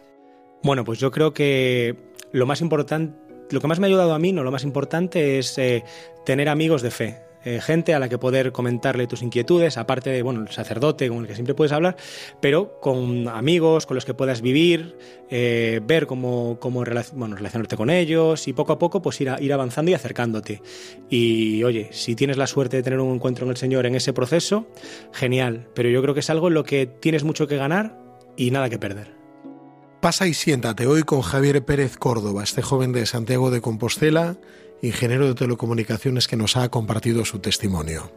Bueno, pues yo creo que lo más importante, lo que más me ha ayudado a mí, no, lo más importante es eh, tener amigos de fe. eh, gente a la que poder comentarle tus inquietudes, aparte de, bueno, el sacerdote con el que siempre puedes hablar, pero con amigos con los que puedas vivir, eh, ver cómo, cómo relacion, bueno, relacionarte con ellos y poco a poco pues ir, a, ir avanzando y acercándote. Y oye, si tienes la suerte de tener un encuentro con el Señor en ese proceso, genial, pero yo creo que es algo en lo que tienes mucho que ganar y nada que perder. Pasa y siéntate hoy con Javier Pérez Córdoba, este joven de Santiago de Compostela, ingeniero de telecomunicaciones, que nos ha compartido su testimonio.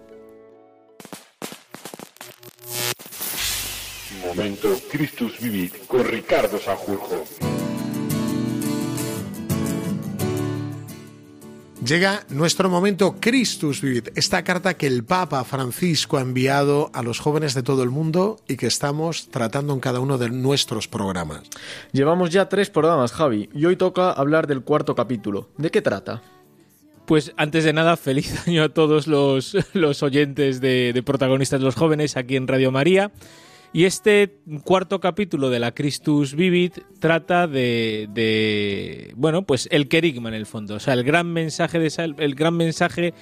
Momento Christus Vivit con Ricardo Sanjurjo. Llega nuestro momento Christus Vivit, esta carta que el Papa Francisco ha enviado a los jóvenes de todo el mundo y que estamos tratando en cada uno de nuestros programas. Llevamos ya tres programas, Javi, y hoy toca hablar del cuarto capítulo. ¿De qué trata? Pues antes de nada, feliz año a todos los, los oyentes de, de Protagonistas de los Jóvenes aquí en Radio María. Y este cuarto capítulo de la Christus Vivit trata de, de, bueno, pues el querigma en el fondo, o sea, el gran mensaje de sal, el gran mensaje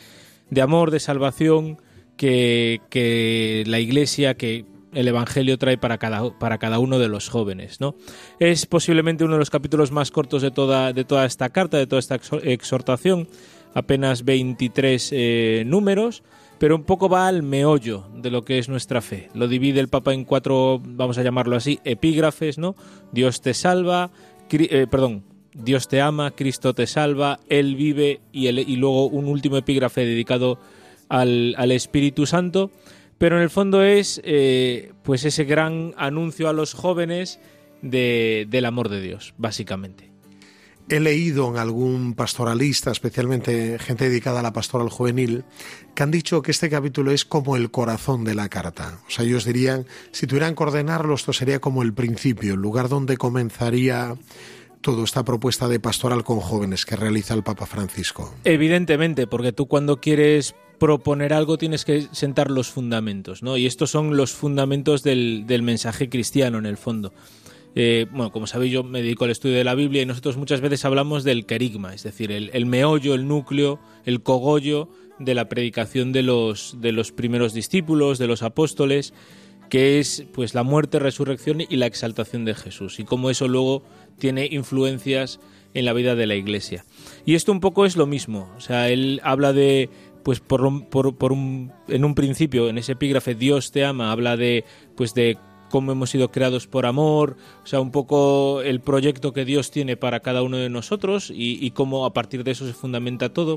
de amor, de salvación que, que la Iglesia, que el Evangelio trae para cada, para cada uno de los jóvenes, ¿no? Es posiblemente uno de los capítulos más cortos de toda, de toda esta carta, de toda esta exhortación, apenas veintitrés eh, números. Pero un poco va al meollo de lo que es nuestra fe. Lo divide el Papa en cuatro, vamos a llamarlo así, epígrafes, ¿no? Dios te salva, eh, perdón, Dios te ama, Cristo te salva, Él vive, y, el, y luego un último epígrafe dedicado al, al Espíritu Santo. Pero en el fondo es eh, pues ese gran anuncio a los jóvenes de, del amor de Dios, básicamente. He leído en algún pastoralista, especialmente gente dedicada a la pastoral juvenil, que han dicho que este capítulo es como el corazón de la carta. O sea, ellos dirían, si tuvieran que ordenarlo, esto sería como el principio, el lugar donde comenzaría toda esta propuesta de pastoral con jóvenes que realiza el Papa Francisco. Evidentemente, porque tú cuando quieres proponer algo tienes que sentar los fundamentos, ¿no? Y estos son los fundamentos del, del mensaje cristiano, en el fondo. Eh, bueno, como sabéis, yo me dedico al estudio de la Biblia y nosotros muchas veces hablamos del querigma, es decir, el, el meollo, el núcleo, el cogollo de la predicación de los, de los primeros discípulos, de los apóstoles, que es pues la muerte, resurrección y la exaltación de Jesús, y cómo eso luego tiene influencias en la vida de la Iglesia. Y esto un poco es lo mismo, o sea, él habla de, pues por un, por, por un, en un principio, en ese epígrafe, Dios te ama, habla de, pues de cómo hemos sido creados por amor, o sea, un poco el proyecto que Dios tiene para cada uno de nosotros y, y cómo a partir de eso se fundamenta todo.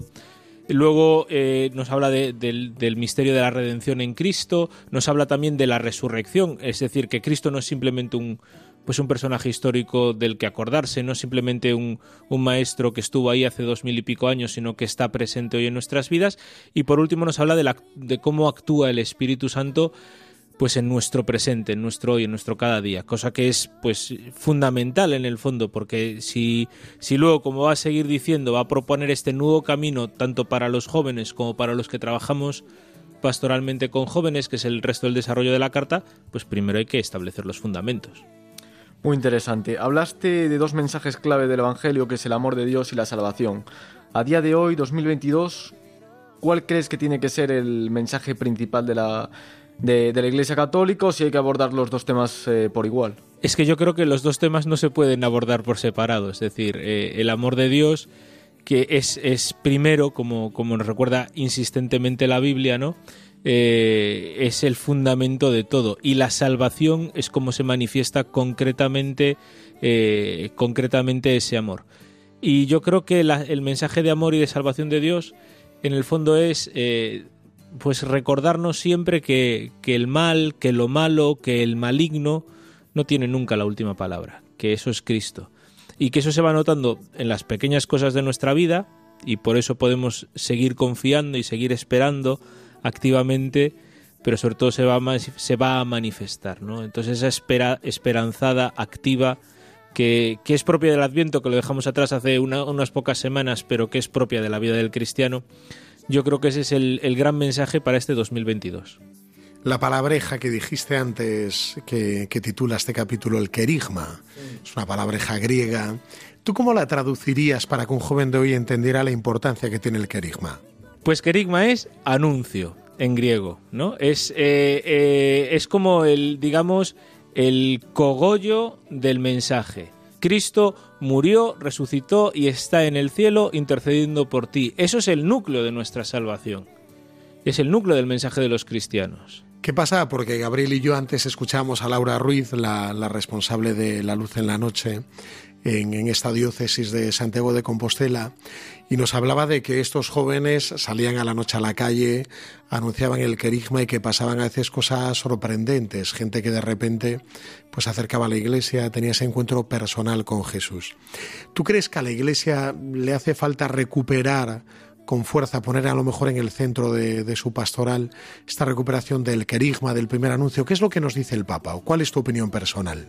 Luego eh, nos habla de, del, del misterio de la redención en Cristo, nos habla también de la resurrección, es decir, que Cristo no es simplemente un, pues un personaje histórico del que acordarse, no es simplemente un, un maestro que estuvo ahí hace dos mil y pico años, sino que está presente hoy en nuestras vidas. Y por último nos habla de, la, de cómo actúa el Espíritu Santo pues en nuestro presente, en nuestro hoy, en nuestro cada día, cosa que es pues fundamental en el fondo, porque si, si luego, como va a seguir diciendo, va a proponer este nuevo camino tanto para los jóvenes como para los que trabajamos pastoralmente con jóvenes, que es el resto del desarrollo de la carta, pues primero hay que establecer los fundamentos. Muy interesante. Hablaste de dos mensajes clave del Evangelio, que es el amor de Dios y la salvación. A día de hoy, dos mil veintidós, ¿cuál crees que tiene que ser el mensaje principal de la De, de la Iglesia Católica, o si hay que abordar los dos temas eh, por igual? Es que yo creo que los dos temas no se pueden abordar por separado, es decir, eh, el amor de Dios, que es, es primero, como, como nos recuerda insistentemente la Biblia, ¿no? Eh, es el fundamento de todo, y la salvación es como se manifiesta concretamente, eh, concretamente ese amor. Y yo creo que la, el mensaje de amor y de salvación de Dios, en el fondo es... Eh, pues recordarnos siempre que, que el mal, que lo malo, que el maligno no tiene nunca la última palabra, que eso es Cristo. Y que eso se va notando en las pequeñas cosas de nuestra vida, y por eso podemos seguir confiando y seguir esperando activamente, pero sobre todo se va a, se va a manifestar, ¿no? Entonces esa espera, esperanzada activa que, que es propia del Adviento, que lo dejamos atrás hace una, unas pocas semanas, pero que es propia de la vida del cristiano. Yo creo que ese es el, el gran mensaje para este dos mil veintidós. La palabreja que dijiste antes, que, que titula este capítulo, el querigma, sí, es una palabreja griega. ¿Tú cómo la traducirías para que un joven de hoy entendiera la importancia que tiene el querigma? Pues querigma es anuncio, en griego, ¿no? Es, eh, eh, es como el, digamos, el cogollo del mensaje. Cristo murió, resucitó y está en el cielo intercediendo por ti. Eso es el núcleo de nuestra salvación. Es el núcleo del mensaje de los cristianos. ¿Qué pasa? Porque Gabriel y yo antes escuchábamos a Laura Ruiz, la, la responsable de La Luz en la Noche, en, en esta diócesis de Santiago de Compostela, y nos hablaba de que estos jóvenes salían a la noche a la calle, anunciaban el querigma y que pasaban a veces cosas sorprendentes, gente que de repente pues acercaba a la iglesia, tenía ese encuentro personal con Jesús. ¿Tú crees que a la iglesia le hace falta recuperar con fuerza, poner a lo mejor en el centro de, de su pastoral esta recuperación del querigma, del primer anuncio? ¿Qué es lo que nos dice el Papa? ¿O cuál es tu opinión personal?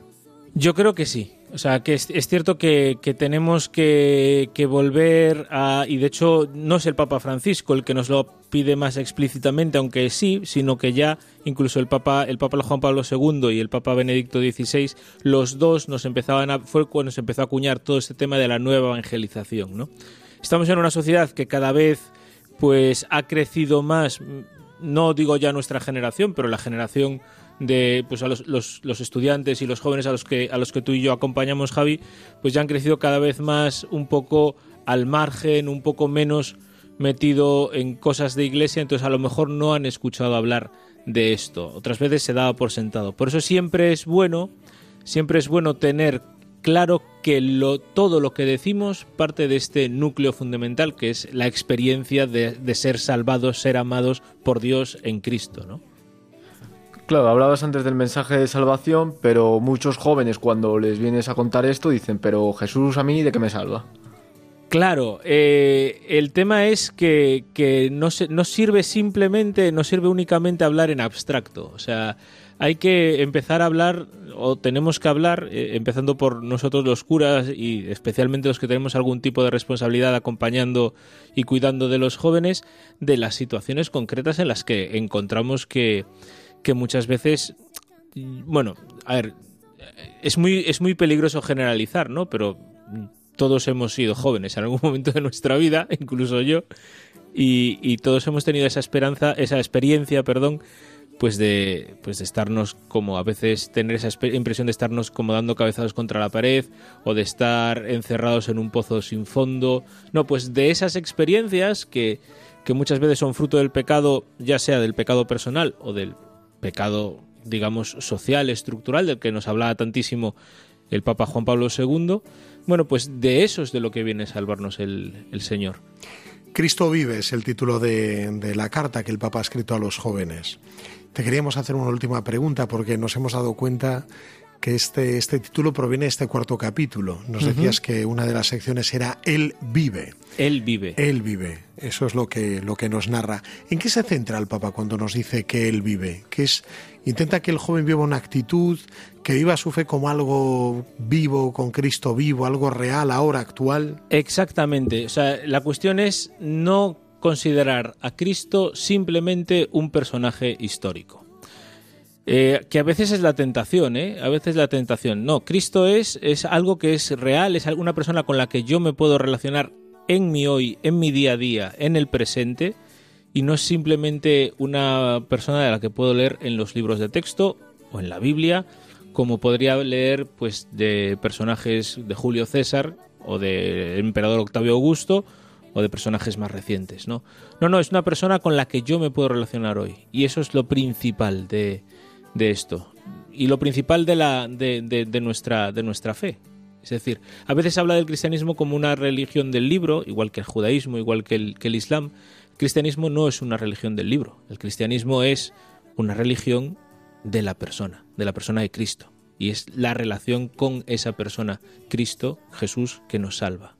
Yo creo que sí. O sea, que es, es cierto que, que tenemos que, que volver a... Y de hecho no es el Papa Francisco el que nos lo pide más explícitamente, aunque sí, sino que ya incluso el Papa el Papa Juan Pablo segundo y el Papa Benedicto dieciséis, los dos nos empezaban a... Fue cuando se empezó a acuñar todo este tema de la nueva evangelización, ¿no? Estamos en una sociedad que cada vez pues ha crecido más, no digo ya nuestra generación, pero la generación de pues a los, los, los estudiantes y los jóvenes a los que a los que tú y yo acompañamos, Javi, pues ya han crecido cada vez más un poco al margen, un poco menos metido en cosas de iglesia, entonces a lo mejor no han escuchado hablar de esto. Otras veces se daba por sentado. Por eso siempre es bueno, siempre es bueno tener claro que lo, todo lo que decimos parte de este núcleo fundamental que es la experiencia de, de ser salvados, ser amados por Dios en Cristo, ¿no? Claro, hablabas antes del mensaje de salvación, pero muchos jóvenes cuando les vienes a contar esto dicen, pero Jesús a mí, ¿de qué me salva? Claro, eh, el tema es que, que no, se, no sirve simplemente, no sirve únicamente hablar en abstracto, o sea... Hay que empezar a hablar, o tenemos que hablar, eh, empezando por nosotros los curas y especialmente los que tenemos algún tipo de responsabilidad acompañando y cuidando de los jóvenes, de las situaciones concretas en las que encontramos que, que muchas veces, bueno, a ver, es muy, es muy peligroso generalizar, ¿no? Pero todos hemos sido jóvenes en algún momento de nuestra vida, incluso yo, y, y todos hemos tenido esa esperanza, esa experiencia, perdón, Pues de, pues de estarnos como a veces tener esa impresión de estarnos como dando cabezazos contra la pared o de estar encerrados en un pozo sin fondo. No, pues de esas experiencias que, que muchas veces son fruto del pecado, ya sea del pecado personal o del pecado, digamos, social, estructural, del que nos hablaba tantísimo el Papa Juan Pablo segundo. Bueno, pues de eso es de lo que viene a salvarnos el, el Señor. Cristo vive es el título de, de la carta que el Papa ha escrito a los jóvenes. Te queríamos hacer una última pregunta porque nos hemos dado cuenta que este, este título proviene de este cuarto capítulo. Nos uh-huh. decías que una de las secciones era Él vive. Él vive. Él vive. Eso es lo que, lo que nos narra. ¿En qué se centra el Papa cuando nos dice que Él vive? Que es, intenta que el joven viva una actitud, que viva su fe como algo vivo, con Cristo vivo, algo real, ahora, actual. Exactamente. O sea, la cuestión es no considerar a Cristo simplemente un personaje histórico. Eh, que a veces es la tentación, ¿eh? A veces la tentación. No, Cristo es, es algo que es real, es alguna persona con la que yo me puedo relacionar en mi hoy, en mi día a día, en el presente, y no es simplemente una persona de la que puedo leer en los libros de texto o en la Biblia, como podría leer pues de personajes de Julio César o del emperador Octavio Augusto, o de personajes más recientes, ¿no? No, no, es una persona con la que yo me puedo relacionar hoy. Y eso es lo principal de, de esto. Y lo principal de, la, de, de, de, nuestra, de nuestra fe. Es decir, a veces se habla del cristianismo como una religión del libro, igual que el judaísmo, igual que el, que el islam. El cristianismo no es una religión del libro. El cristianismo es una religión de la persona, de la persona de Cristo. Y es la relación con esa persona, Cristo, Jesús, que nos salva.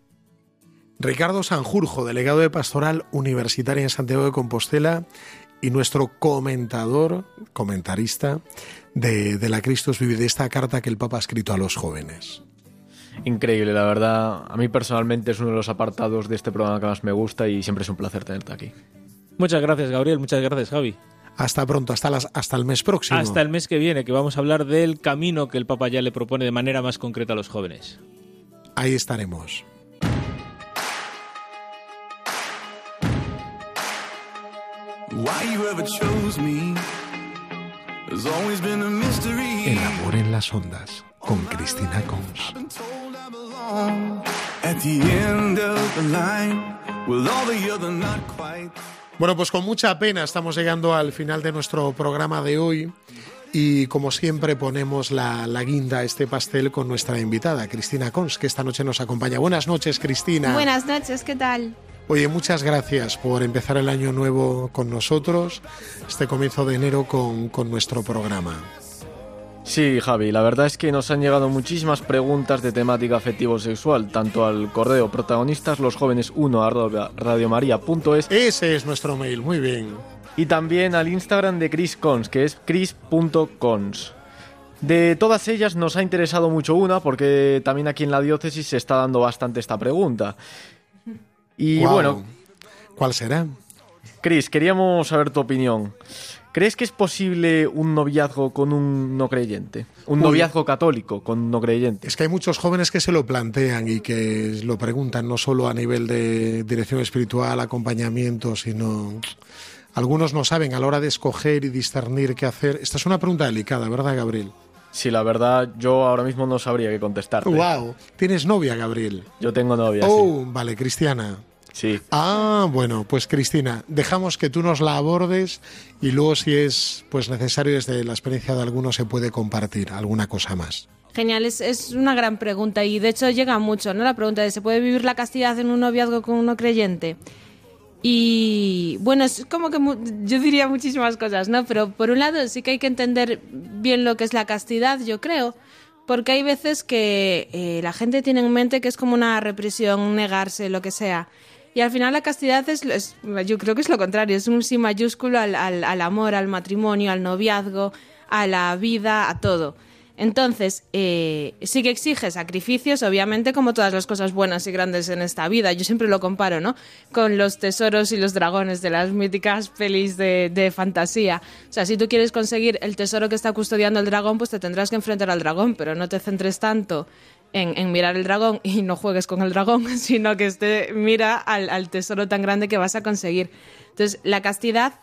Ricardo Sanjurjo, delegado de Pastoral Universitaria en Santiago de Compostela y nuestro comentador, comentarista de, de la Christus Vivit, de esta carta que el Papa ha escrito a los jóvenes. Increíble, la verdad. A mí personalmente es uno de los apartados de este programa que más me gusta y siempre es un placer tenerte aquí. Muchas gracias, Gabriel. Muchas gracias, Javi. Hasta pronto, hasta, las, hasta el mes próximo. Hasta el mes que viene, que vamos a hablar del camino que el Papa ya le propone de manera más concreta a los jóvenes. Ahí estaremos. El amor en las ondas, con Cristina Cons. Bueno, pues con mucha pena estamos llegando al final de nuestro programa de hoy. Y como siempre ponemos la, la guinda a este pastel con nuestra invitada, Cristina Cons, que esta noche nos acompaña. Buenas noches, Cristina. Buenas noches, ¿qué tal? Oye, muchas gracias por empezar el año nuevo con nosotros, este comienzo de enero con, con nuestro programa. Sí, Javi, la verdad es que nos han llegado muchísimas preguntas de temática afectivo-sexual, tanto al correo protagonistas losjóvenes uno arroba radiomaria punto es. Ese es nuestro mail, muy bien. Y también al Instagram de Chris Cons, que es chris punto cons. De todas ellas nos ha interesado mucho una, porque también aquí en la diócesis se está dando bastante esta pregunta. Y wow. Bueno, ¿cuál será? Chris, queríamos saber tu opinión. ¿Crees que es posible un noviazgo con un no creyente? Un Uy, noviazgo católico con un no creyente. Es que hay muchos jóvenes que se lo plantean y que lo preguntan, no solo a nivel de dirección espiritual, acompañamiento, sino... Algunos no saben a la hora de escoger y discernir qué hacer. Esta es una pregunta delicada, ¿verdad, Gabriel? Sí, la verdad, yo ahora mismo no sabría qué contestarte. ¡Wow! ¿Tienes novia, Gabriel? Yo tengo novia, oh, sí. Vale, Cristiana. Sí. Ah, bueno, pues Cristina, dejamos que tú nos la abordes y luego, si es pues necesario, desde la experiencia de algunos se puede compartir alguna cosa más. Genial, es, es una gran pregunta y de hecho llega mucho, ¿no? La pregunta de ¿se puede vivir la castidad en un noviazgo con un no creyente? Y bueno, es como que mu- yo diría muchísimas cosas, ¿no? Pero por un lado sí que hay que entender bien lo que es la castidad, yo creo. Porque hay veces que eh, la gente tiene en mente que es como una represión, negarse, lo que sea. Y al final la castidad es, es, yo creo que es lo contrario, es un sí mayúsculo al, al, al amor, al matrimonio, al noviazgo, a la vida, a todo. Entonces, eh, sí que exige sacrificios, obviamente, como todas las cosas buenas y grandes en esta vida. Yo siempre lo comparo, ¿no?, con los tesoros y los dragones de las míticas pelis de, de fantasía. O sea, si tú quieres conseguir el tesoro que está custodiando el dragón, pues te tendrás que enfrentar al dragón, pero no te centres tanto en, en mirar el dragón y no juegues con el dragón, sino que este mira al, al tesoro tan grande que vas a conseguir. Entonces, la castidad...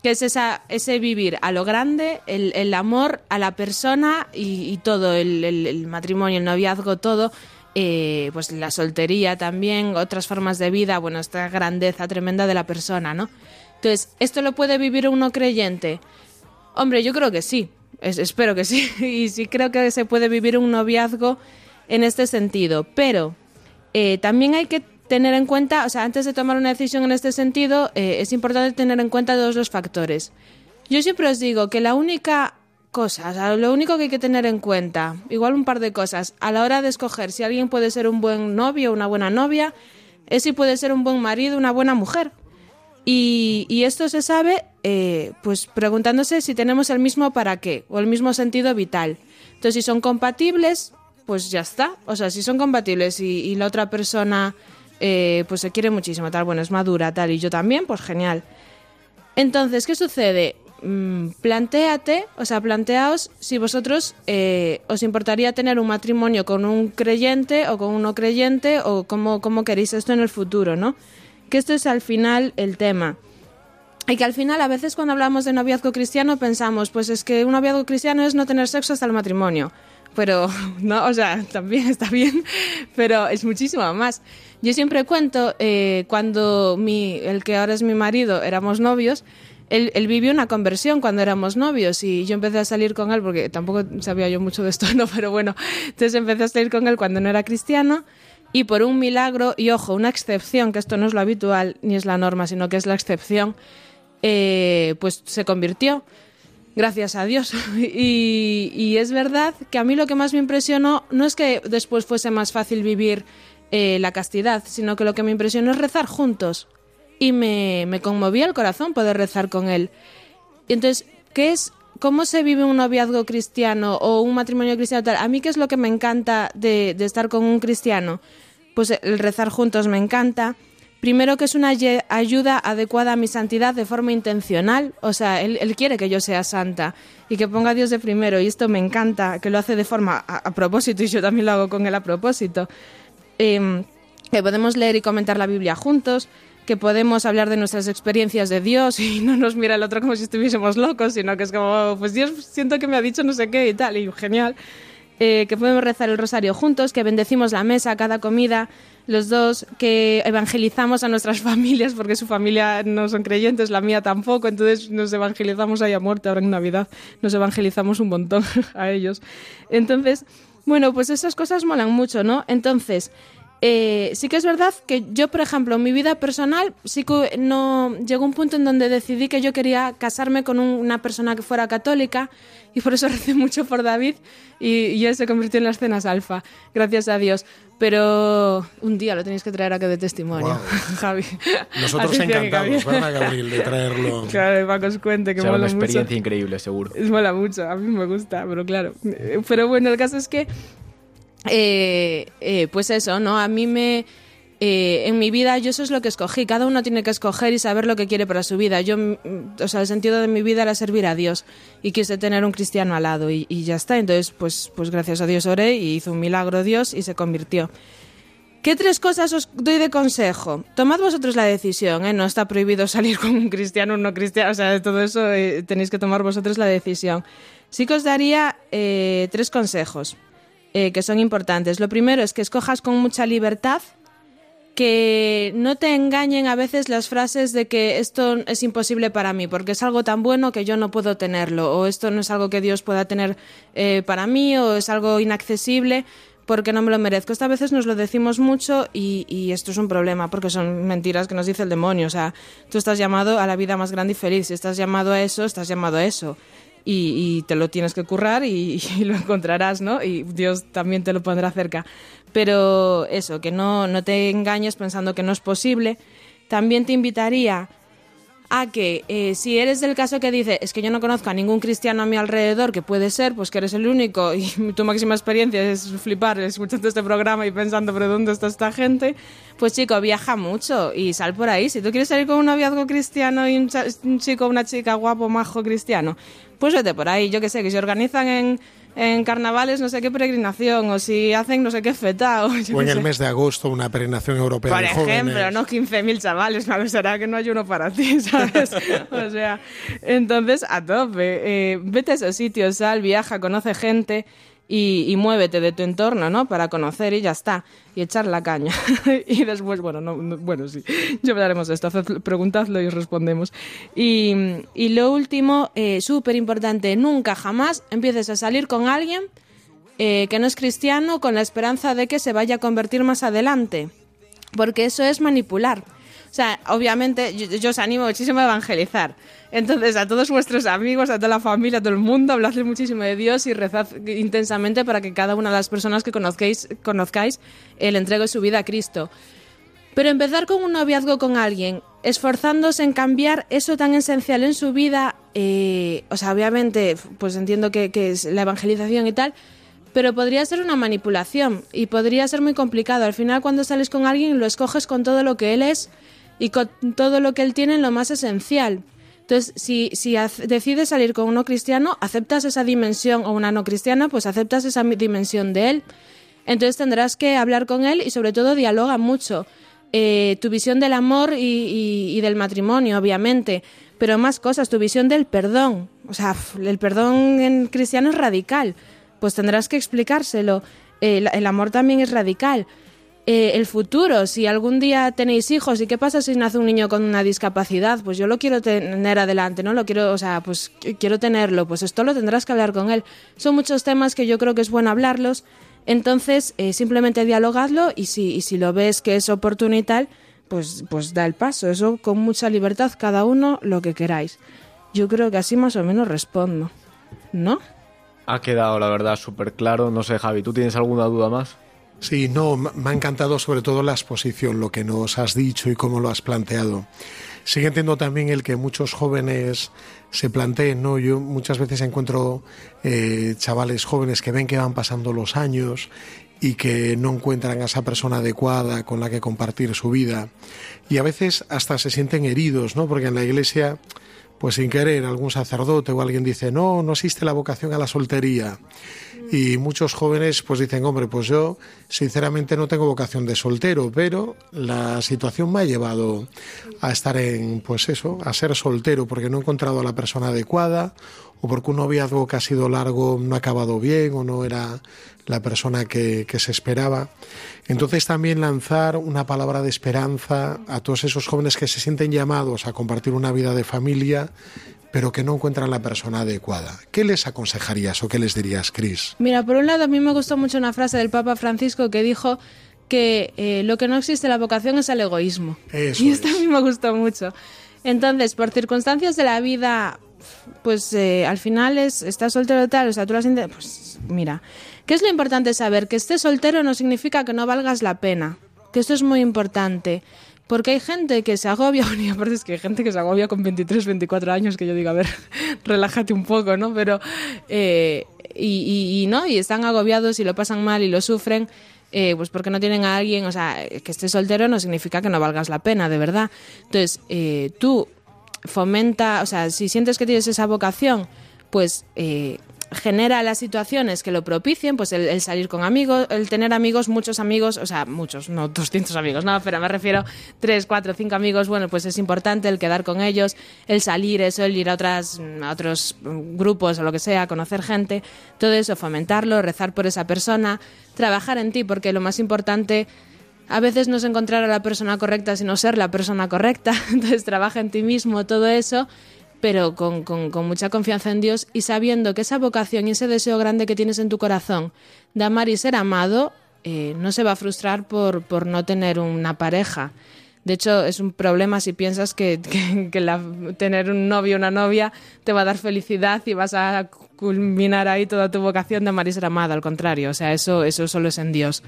que es esa, ese vivir a lo grande, el, el amor a la persona y, y todo, el, el, el matrimonio, el noviazgo, todo, eh, pues la soltería también, otras formas de vida, bueno, esta grandeza tremenda de la persona, ¿no? Entonces, ¿esto lo puede vivir un no creyente? Hombre, yo creo que sí, es, espero que sí, y sí creo que se puede vivir un noviazgo en este sentido, pero eh, también hay que tener en cuenta, o sea, antes de tomar una decisión en este sentido, eh, es importante tener en cuenta todos los factores. Yo siempre os digo que la única cosa, o sea, lo único que hay que tener en cuenta, igual un par de cosas, a la hora de escoger si alguien puede ser un buen novio o una buena novia, es si puede ser un buen marido o una buena mujer. Y, y esto se sabe, eh, pues preguntándose si tenemos el mismo para qué o el mismo sentido vital. Entonces, si son compatibles, pues ya está. O sea, si son compatibles y, y la otra persona... Eh, pues se quiere muchísimo, tal, bueno, es madura, tal, y yo también, pues genial. Entonces, ¿qué sucede? Mm, plantéate, o sea, planteaos si vosotros eh, os importaría tener un matrimonio con un creyente o con un no creyente, o cómo, cómo queréis esto en el futuro, ¿no? Que esto es al final el tema. Y que al final, a veces cuando hablamos de noviazgo cristiano pensamos, pues es que un noviazgo cristiano es no tener sexo hasta el matrimonio. Pero, no, o sea, también está bien, pero es muchísimo más. Yo siempre cuento, eh, cuando mi, el que ahora es mi marido, éramos novios, él, él vivió una conversión cuando éramos novios y yo empecé a salir con él, porque tampoco sabía yo mucho de esto, no, pero bueno, entonces empecé a salir con él cuando no era cristiano y por un milagro, y ojo, una excepción, que esto no es lo habitual ni es la norma, sino que es la excepción, eh, pues se convirtió. Gracias a Dios. Y, y es verdad que a mí lo que más me impresionó no es que después fuese más fácil vivir eh, la castidad, sino que lo que me impresionó es rezar juntos. Y me, me conmovía el corazón poder rezar con él. Y entonces, ¿qué es, ¿cómo se vive un noviazgo cristiano o un matrimonio cristiano tal? A mí, ¿qué es lo que me encanta de, de estar con un cristiano? Pues el rezar juntos me encanta. Primero, que es una ayuda adecuada a mi santidad de forma intencional. O sea, él, él quiere que yo sea santa y que ponga a Dios de primero. Y esto me encanta, que lo hace de forma a, a propósito y yo también lo hago con él a propósito. Eh, que podemos leer y comentar la Biblia juntos, que podemos hablar de nuestras experiencias de Dios y no nos mira el otro como si estuviésemos locos, sino que es como, pues Dios, siento que me ha dicho no sé qué y tal, y genial. Eh, que podemos rezar el rosario juntos, que bendecimos la mesa, cada comida, los dos, que evangelizamos a nuestras familias, porque su familia no son creyentes, la mía tampoco, entonces nos evangelizamos ahí a muerte, ahora en Navidad nos evangelizamos un montón a ellos. Entonces, bueno, pues esas cosas molan mucho, ¿no? Entonces, eh, sí que es verdad que yo, por ejemplo, en mi vida personal, sí que no llegó un punto en donde decidí que yo quería casarme con un, una persona que fuera católica, y por eso recé mucho por David y, y él se convirtió en las cenas Alfa, gracias a Dios. Pero un día lo tenéis que traer acá de testimonio, wow. Javi. Nosotros así encantados, ¿verdad, Gabriel, de traerlo? Claro, Paco os cuente, que o sea, mola mucho. Es una experiencia mucho. Increíble, seguro. Es mola mucho, a mí me gusta, pero claro. Pero bueno, el caso es que, eh, eh, pues eso, ¿no? A mí me... Eh, en mi vida yo eso es lo que escogí. Cada uno tiene que escoger y saber lo que quiere para su vida. Yo, o sea, el sentido de mi vida era servir a Dios y quise tener un cristiano al lado y, y ya está. Entonces pues, pues gracias a Dios oré y hizo un milagro Dios y se convirtió. ¿Qué tres cosas os doy de consejo? Tomad vosotros la decisión, ¿eh? No está prohibido salir con un cristiano o un no cristiano, o sea, de todo eso eh, tenéis que tomar vosotros la decisión. Sí que os daría eh, tres consejos eh, que son importantes. Lo primero es que escojas con mucha libertad, que no te engañen a veces las frases de que esto es imposible para mí porque es algo tan bueno que yo no puedo tenerlo, o esto no es algo que Dios pueda tener eh, para mí, o es algo inaccesible porque no me lo merezco. Esto a veces nos lo decimos mucho y, y esto es un problema porque son mentiras que nos dice el demonio. O sea, tú estás llamado a la vida más grande y feliz. Si estás llamado a eso, estás llamado a eso. Y, y te lo tienes que currar y, y lo encontrarás, ¿no? Y Dios también te lo pondrá cerca. Pero eso, que no, no te engañes pensando que no es posible. También te invitaría a que, eh, si eres del caso que dice, es que yo no conozco a ningún cristiano a mi alrededor, que puede ser, pues que eres el único y tu máxima experiencia es flipar escuchando este programa y pensando, ¿pero dónde está esta gente? Pues chico, viaja mucho y sal por ahí. Si tú quieres salir con un noviazgo cristiano y un, ch- un chico o una chica guapo, majo, cristiano, pues vete por ahí, yo qué sé, que se organizan en... en carnavales no sé qué peregrinación, o si hacen no sé qué FETA, o, yo o en no sé. El mes de agosto una peregrinación europea de jóvenes. Por ejemplo, ¿no? quince mil chavales, ¿no? Será que no hay uno para ti, ¿sabes? O sea, entonces a tope, eh, vete a esos sitios, sal, viaja, conoce gente y, y muévete de tu entorno, ¿no? Para conocer y ya está, y echar la caña. Y después, bueno, no, no, bueno sí, ya hablaremos de esto, preguntadlo y os respondemos. Y, y lo último, eh, súper importante, nunca jamás empieces a salir con alguien eh, que no es cristiano con la esperanza de que se vaya a convertir más adelante, porque eso es manipular. O sea, obviamente, yo, yo os animo muchísimo a evangelizar. Entonces, a todos vuestros amigos, a toda la familia, a todo el mundo, habladle muchísimo de Dios y rezad intensamente para que cada una de las personas que conozcáis, conozcáis eh, le entregue su vida a Cristo. Pero empezar con un noviazgo con alguien, esforzándose en cambiar eso tan esencial en su vida, eh, o sea, obviamente, pues entiendo que, que es la evangelización y tal, pero podría ser una manipulación y podría ser muy complicado. Al final, cuando sales con alguien, lo escoges con todo lo que él es y con todo lo que él tiene en lo más esencial. Entonces, si, si decides salir con uno cristiano, aceptas esa dimensión, o una no cristiana, pues aceptas esa dimensión de él. Entonces tendrás que hablar con él y sobre todo dialoga mucho. Eh, tu visión del amor y, y, y del matrimonio, obviamente, pero más cosas, tu visión del perdón. O sea, el perdón en cristiano es radical, pues tendrás que explicárselo. Eh, el, el amor también es radical. Eh, el futuro, si algún día tenéis hijos, ¿y qué pasa si nace un niño con una discapacidad? Pues yo lo quiero tener adelante, ¿no? Lo quiero, o sea, pues quiero tenerlo, pues esto lo tendrás que hablar con él. Son muchos temas que yo creo que es bueno hablarlos, entonces eh, simplemente dialogadlo y si, y si lo ves que es oportuno y tal, pues, pues da el paso, eso con mucha libertad, cada uno lo que queráis. Yo creo que así más o menos respondo, ¿no? Ha quedado, la verdad, súper claro. No sé, Javi, ¿tú tienes alguna duda más? Sí, no, me ha encantado sobre todo la exposición, lo que nos has dicho y cómo lo has planteado. Sí que entiendo también el que muchos jóvenes se planteen, ¿no? Yo muchas veces encuentro eh, chavales jóvenes que ven que van pasando los años y que no encuentran a esa persona adecuada con la que compartir su vida. Y a veces hasta se sienten heridos, ¿no? Porque en la iglesia pues sin querer algún sacerdote o alguien dice, no, no existe la vocación a la soltería. Y muchos jóvenes pues dicen, hombre, pues yo sinceramente no tengo vocación de soltero, pero la situación me ha llevado a estar en, pues eso, a ser soltero porque no he encontrado a la persona adecuada, o porque un noviazgo que ha sido largo no ha acabado bien, o no era la persona que, que se esperaba. Entonces también lanzar una palabra de esperanza a todos esos jóvenes que se sienten llamados a compartir una vida de familia, pero que no encuentran la persona adecuada. ¿Qué les aconsejarías o qué les dirías, Cris? Mira, por un lado, a mí me gustó mucho una frase del Papa Francisco que dijo que eh, lo que no existe la vocación es el egoísmo. Eso y esto es. A mí me gustó mucho. Entonces, por circunstancias de la vida, pues eh, al final es, estás soltero y tal, o sea, tú las inter... pues mira, ¿qué es lo importante saber? Que estés soltero no significa que no valgas la pena, que esto es muy importante, porque hay gente que se agobia, bueno, y aparte es que hay gente que se agobia con veintitrés, veinticuatro años, que yo digo, a ver, relájate un poco, ¿no? Pero, eh, y, y, y no, y están agobiados y lo pasan mal y lo sufren, Eh, pues porque no tienen a alguien, o sea, que estés soltero no significa que no valgas la pena, de verdad. Entonces, eh, tú fomenta, o sea, si sientes que tienes esa vocación, pues eh, genera las situaciones que lo propicien, pues el, el salir con amigos, el tener amigos, muchos amigos, o sea, muchos, no doscientos amigos, no, pero me refiero tres, cuatro, cinco amigos, bueno, pues es importante el quedar con ellos, el salir, eso, el ir a, otras, a otros grupos o lo que sea, conocer gente, todo eso, fomentarlo, rezar por esa persona, trabajar en ti, porque lo más importante a veces no es encontrar a la persona correcta, sino ser la persona correcta. Entonces trabaja en ti mismo, todo eso, pero con, con, con mucha confianza en Dios y sabiendo que esa vocación y ese deseo grande que tienes en tu corazón de amar y ser amado eh, no se va a frustrar por, por no tener una pareja. De hecho, es un problema si piensas que, que, que la, tener un novio o una novia te va a dar felicidad y vas a culminar ahí toda tu vocación de amar y ser amada. Al contrario, o sea, eso, eso solo es en Dios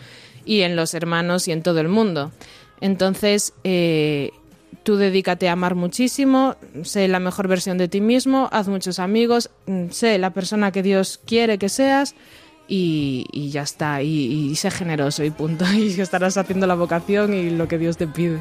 y en los hermanos y en todo el mundo. Entonces, eh, tú dedícate a amar muchísimo, sé la mejor versión de ti mismo, haz muchos amigos, sé la persona que Dios quiere que seas. Y, y ya está, y, y sé generoso y punto, y estarás haciendo la vocación y lo que Dios te pide.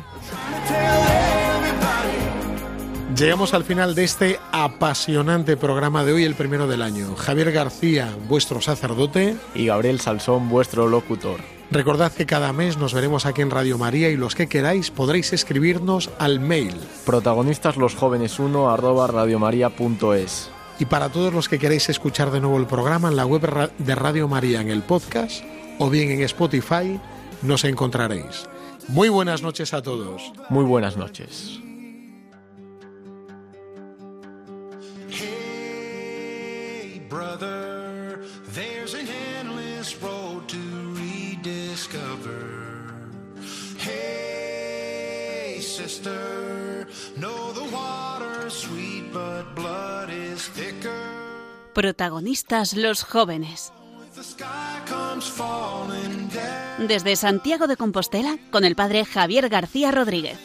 Llegamos al final de este apasionante programa de hoy, el primero del año. Javier García, vuestro sacerdote. Y Gabriel Salsón, vuestro locutor. Recordad que cada mes nos veremos aquí en Radio María y los que queráis podréis escribirnos al mail protagonistas los jóvenes uno arroba radiomaria punto es. Y para todos los que queréis escuchar de nuevo el programa en la web de Radio María, en el podcast o bien en Spotify, nos encontraréis. Muy buenas noches a todos. Muy buenas noches. Hey, brother, there's an endless road to rediscover. Hey, sister, know the water's sweet but blood. Protagonistas los jóvenes. Desde Santiago de Compostela, con el padre Javier García Rodríguez.